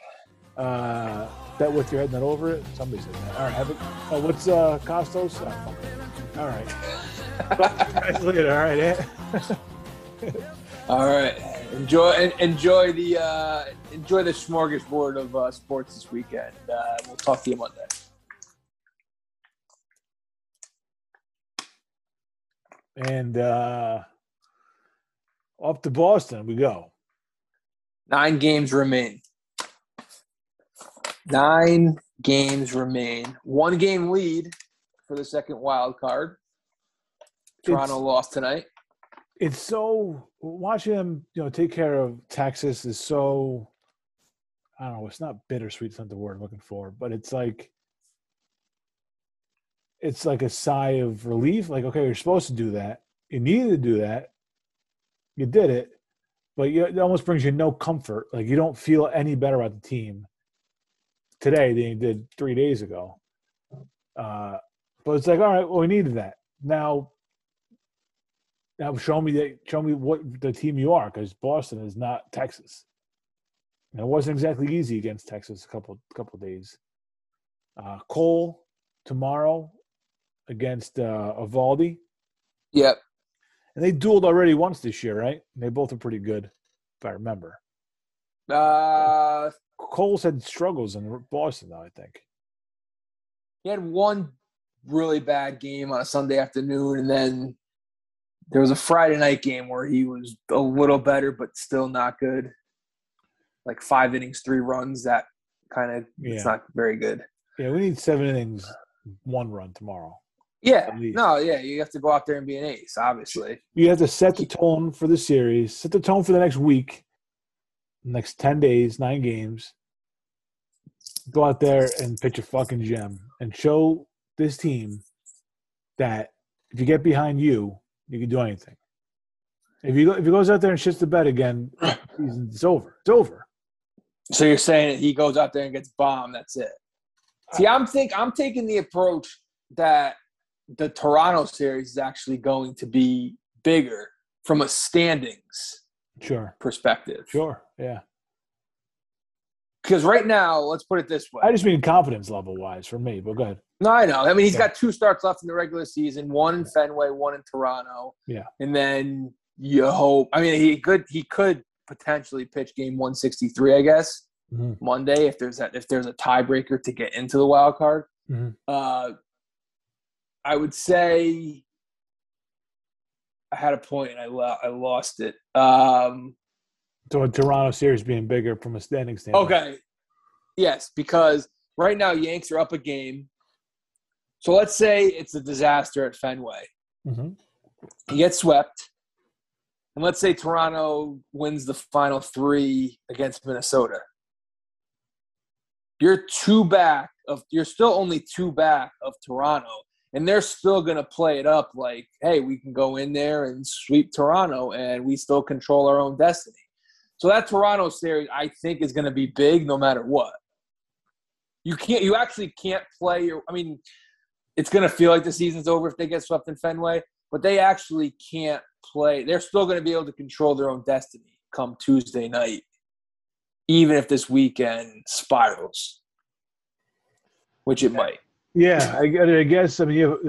Bet with your head, not over it. Somebody said that. All right, have it. Oh, what's Costos? All right. Guys later. All right. All right. Enjoy the smorgasbord of sports this weekend. We'll talk to you Monday. And up to Boston we go. 9 games remain. 9 games remain. 1 game lead for the second wild card. Toronto lost tonight. It's so – watching them, take care of Texas is so – I don't know. It's not bittersweet. It's not the word I'm looking for. But it's like a sigh of relief. Like, okay, you're supposed to do that. You needed to do that. You did it. But it almost brings you no comfort. Like, you don't feel any better about the team today than you did 3 days ago. But it's like, all right, well, we needed that. Now show me what the team you are, because Boston is not Texas. And it wasn't exactly easy against Texas a couple days. Cole tomorrow against Eovaldi. Yep. And they dueled already once this year, right? And they both are pretty good, if I remember. Cole's had struggles in Boston, though, I think. He had one really bad game on a Sunday afternoon, and then there was a Friday night game where he was a little better but still not good. Like 5 innings, 3 runs, that kind of it's not very good. Yeah, we need 7 innings, 1 run tomorrow. Yeah, you have to go out there and be an ace, obviously. You have to set the tone for the series, set the tone for the next week. Next 10 days, 9 games, go out there and pitch a fucking gem and show this team that if you get behind you, you can do anything. If he goes out there and shits the bed again, it's over. It's over. So you're saying he goes out there and gets bombed, that's it. See, I'm taking the approach that the Toronto series is actually going to be bigger from a standings perspective. Sure, yeah. Because right now, let's put it this way. I just mean confidence level-wise for me, but go ahead. No, I know. I mean, he's got 2 starts left in the regular season, one in Fenway, one in Toronto. Yeah. And then you hope – I mean, he could potentially pitch game 163, I guess, Monday if there's a tiebreaker to get into the wild card. Mm-hmm. I would say – I had a point and I lost it. So a Toronto series being bigger from a standing standpoint. Okay. Yes, because right now Yanks are up a game. So let's say it's a disaster at Fenway. Mm-hmm. You get swept. And let's say Toronto wins the final 3 against Minnesota. You're still only two back of Toronto, and they're still going to play it up like, hey, we can go in there and sweep Toronto, and we still control our own destiny. So that Toronto series, I think, is going to be big no matter what. You actually can't play your – I mean, it's going to feel like the season's over if they get swept in Fenway, but they actually can't play. They're still going to be able to control their own destiny come Tuesday night, even if this weekend spirals, which it might. Yeah, I guess, I mean,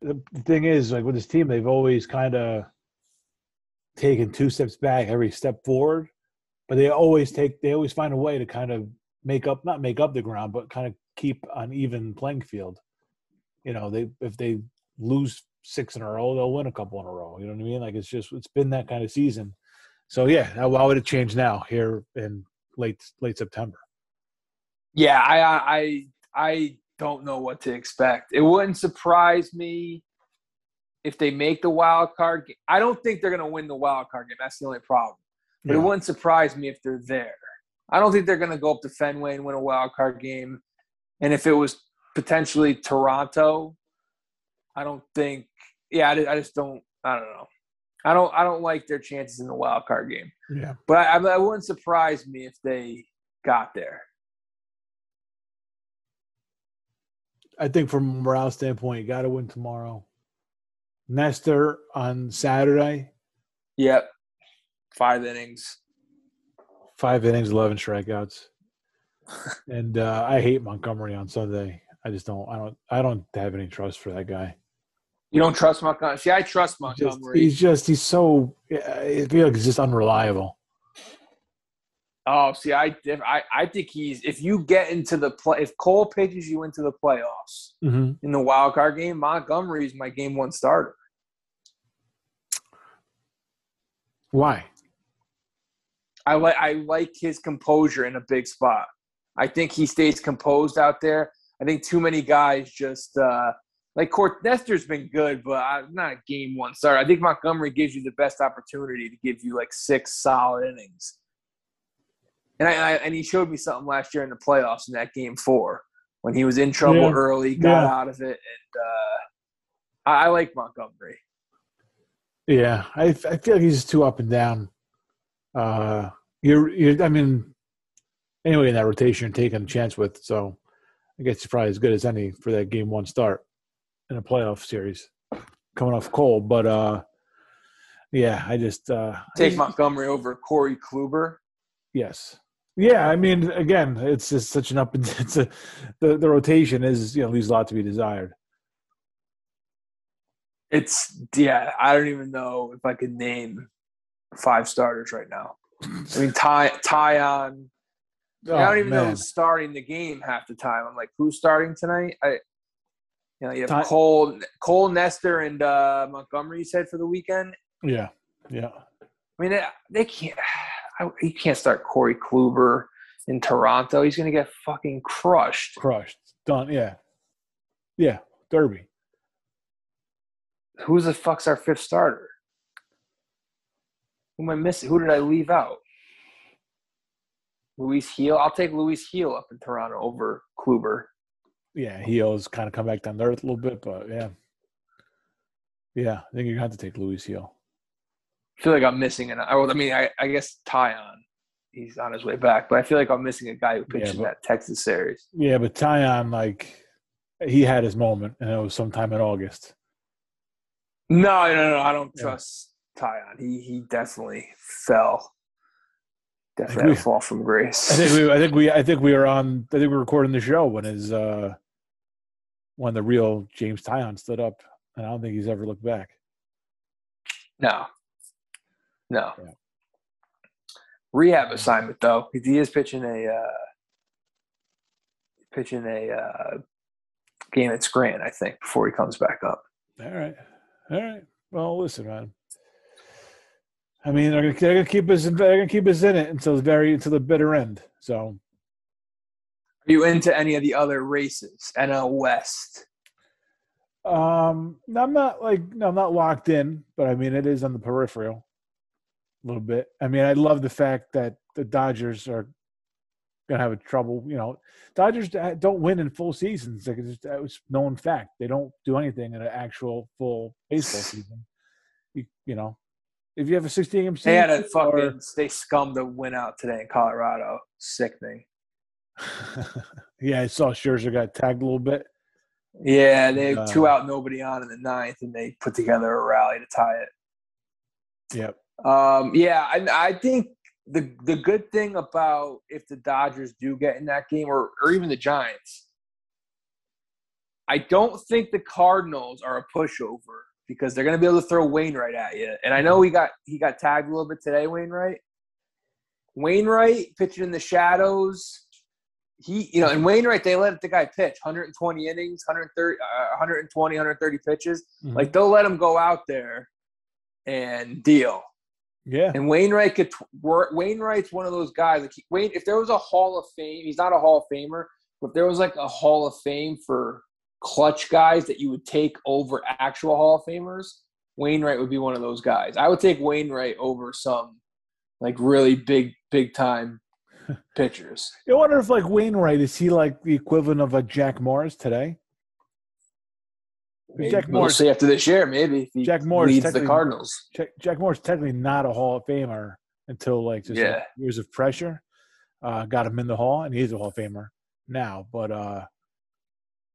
the thing is, like, with this team, they've always kind of taken two steps back, every step forward, but they always find a way to kind of not make up the ground, but kind of keep an even playing field. You know, if they lose 6 in a row, they'll win a couple in a row. You know what I mean? Like, it's been that kind of season. So, yeah, why would it change now here in late September? Yeah, I don't know what to expect. It wouldn't surprise me if they make the wild card game. I don't think they're going to win the wild card game. That's the only problem. But It wouldn't surprise me if they're there. I don't think they're going to go up to Fenway and win a wild card game. And if it was potentially Toronto, I don't think – yeah, I just don't – I don't know. I don't like their chances in the wild card game. Yeah. But I wouldn't surprise me if they got there. I think from a morale standpoint, you got to win tomorrow. Nestor on Saturday. Yep. 5 innings. 5 innings, 11 strikeouts. And I hate Montgomery on Sunday. I don't have any trust for that guy. You don't trust Montgomery? See, I trust Montgomery. He's so – I feel like he's just unreliable. Oh, see, I think he's – if you get into the – if Cole pitches you into the playoffs in the wild card game, Montgomery is my game one starter. Why? I like his composure in a big spot. I think he stays composed out there. I think too many guys just Nestor's been good, but I'm not a game one starter. I think Montgomery gives you the best opportunity to give you like 6 solid innings. And and he showed me something last year in the playoffs in that game 4 when he was in trouble early, got out of it, and I like Montgomery. Yeah, I feel like he's too up and down. I mean, anyway, in that rotation you're taking a chance with, so I guess you're probably as good as any for that game one start in a playoff series coming off cold. But, take Montgomery over Corey Kluber. Yes. Yeah, I mean, again, it's just such an up and down. The rotation is, you know, leaves a lot to be desired. I don't even know if I could name 5 starters right now. I mean, Tyon. I don't even know who's starting the game half the time. I'm like, who's starting tonight? You have Cole, Nestor, and Montgomery's head for the weekend. Yeah, yeah. I mean, they can't. You can't start Corey Kluber in Toronto. He's going to get fucking crushed. Done. Yeah. Yeah. Derby. Who the fuck's our 5th starter? Who am I missing? Who did I leave out? Luis Heel. I'll take Luis Heel up in Toronto over Kluber. Yeah, Heel's kind of come back down to earth a little bit, but yeah. Yeah, I think you're going to have to take Luis Heel. I feel like I'm missing – I guess Tyon, he's on his way back, but I feel like I'm missing a guy who pitched in that Texas series. Yeah, but Tyon, like, he had his moment, and it was sometime in August. No, I don't trust – Tyon, he definitely fell. Definitely had a fall from grace. I think we were recording the show when when the real James Tyon stood up, and I don't think he's ever looked back. No. Yeah. Rehab assignment though. He is pitching a game at Scranton, I think, before he comes back up. All right. Well, listen, man. I mean, they're gonna keep us in it until the bitter end. So, are you into any of the other races? NL West. I'm not locked in, but I mean, it is on the peripheral a little bit. I mean, I love the fact that the Dodgers are going to have trouble. You know, Dodgers don't win in full seasons. Like, it's a known fact. They don't do anything in an actual full baseball season. You know, if you have a 16-game season. They had a fucking – they scummed a win out today in Colorado. Sickening. Yeah, I saw Scherzer got tagged a little bit. Yeah, they have two out, nobody on in the ninth, and they put together a rally to tie it. Yep. I think the good thing about if the Dodgers do get in that game, or even the Giants, I don't think the Cardinals are a pushover because they're going to be able to throw Wainwright at you. And I know he got tagged a little bit today, Wainwright. Wainwright pitching in the shadows. He, you know, and Wainwright, they let the guy pitch 120 innings, 130 pitches. Mm-hmm. Like, they'll let him go out there and deal. Yeah. And Wainwright could work. Wainwright's one of those guys. Like, if there was a Hall of Fame, he's not a Hall of Famer, but if there was like a Hall of Fame for clutch guys that you would take over actual Hall of Famers, Wainwright would be one of those guys. I would take Wainwright over some like really big time pitchers. I wonder if, like, Wainwright, is he like the equivalent of a Jack Morris today? Jack Morris, we'll see after this year, maybe. Jack Morris leads the Cardinals. Jack Morris technically not a Hall of Famer until like years of pressure got him in the Hall, and he's a Hall of Famer now. But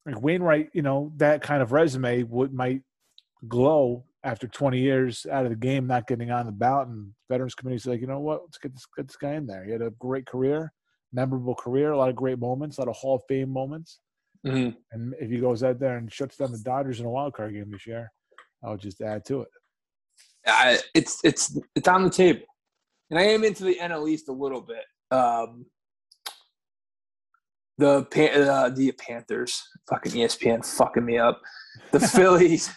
like Wainwright, you know, that kind of resume might glow after 20 years out of the game, not getting on the ballot, and Veterans Committee's like, you know what, let's get this guy in there. He had a great career, memorable career, a lot of great moments, a lot of Hall of Fame moments. Mm-hmm. And if he goes out there and shuts down the Dodgers in a wild card game this year, I would just add to it. It's on the table, and I am into the NL East a little bit. The Panthers, fucking ESPN, fucking me up. The Phillies,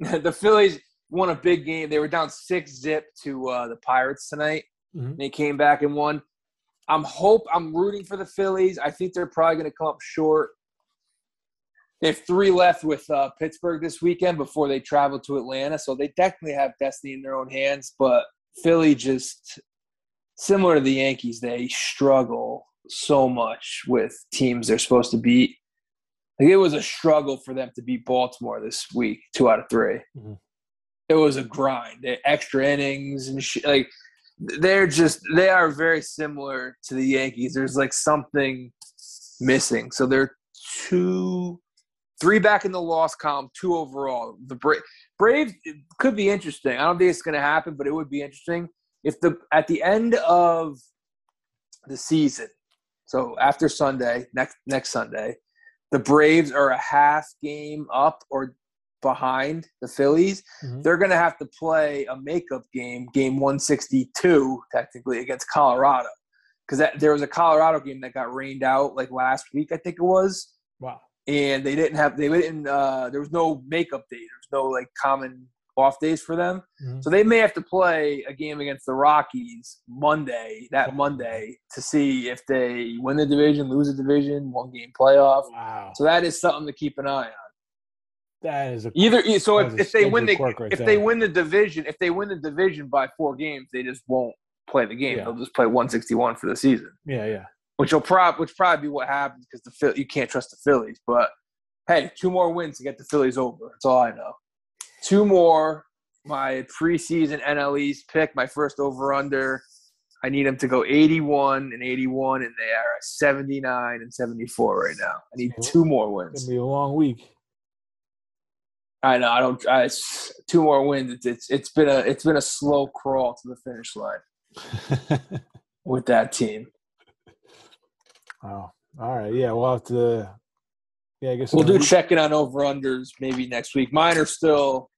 the Phillies won a big game. They were down 6-0 to the Pirates tonight. Mm-hmm. They came back and won. I'm rooting for the Phillies. I think they're probably going to come up short. They have three left with Pittsburgh this weekend before they travel to Atlanta, so they definitely have destiny in their own hands. But Philly, just similar to the Yankees, they struggle so much with teams they're supposed to beat. Like, it was a struggle for them to beat Baltimore this week, 2 out of 3. Mm-hmm. It was a grind. They had extra innings and shit. Like, they are very similar to the Yankees. There's like something missing. So they're 2-3 back in the loss column, 2 overall. The Braves could be interesting. I don't think it's going to happen, but it would be interesting if at the end of the season, so after Sunday, next Sunday, the Braves are a half game up or behind the Phillies. Mm-hmm. They're going to have to play a makeup game 162 technically, against Colorado, because there was a Colorado game that got rained out like last week, I think it was. Wow. And there was no makeup day. There's no like common off days for them. Mm-hmm. So they may have to play a game against the Rockies Monday to see if they win the division, lose the division, 1-game playoff. Wow. So that is something to keep an eye on. That is if they win the division by 4 games, they just won't play the game. Yeah. They'll just play 161 for the season. Yeah. Which probably be what happens, because you can't trust the Phillies. But hey, 2 more wins to get the Phillies over. That's all I know. 2 more. My preseason NL East pick, my first over/under. I need them to go 81 and 81, and they are 79 and 74 right now. I need 2 more wins. It's gonna be a long week. I know. I don't. It's 2 more wins. It's been a slow crawl to the finish line with that team. Oh, all right. Yeah, we'll have to. Yeah, I guess we'll do check in on over-unders maybe next week. Mine are still.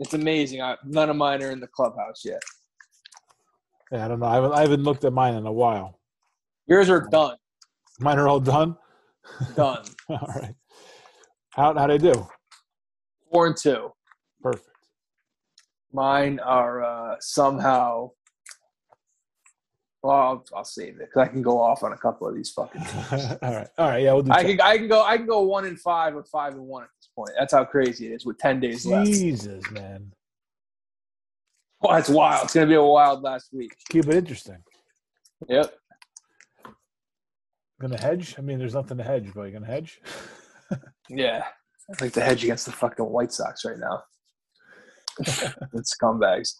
It's amazing. None of mine are in the clubhouse yet. Yeah, I don't know. I haven't looked at mine in a while. Yours are done. Mine are all done. Done. All right. How'd I do? 4-2. Perfect. Mine are somehow. Well, I'll save it, because I can go off on a couple of these fucking things. All right. Yeah, we'll do. I can go 1-5 or 5-1 at this point. That's how crazy it is with 10 days left. Jesus, man. Oh, that's wild. It's gonna be a wild last week. Keep it interesting. Yep. Going to hedge? I mean, there's nothing to hedge, but you're going to hedge? Yeah. I'd like to hedge against the fucking White Sox right now. It's scumbags.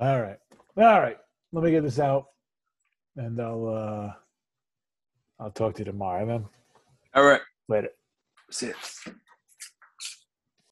All right. All right. Let me get this out, and I'll talk to you tomorrow, man. All right. Later. See you.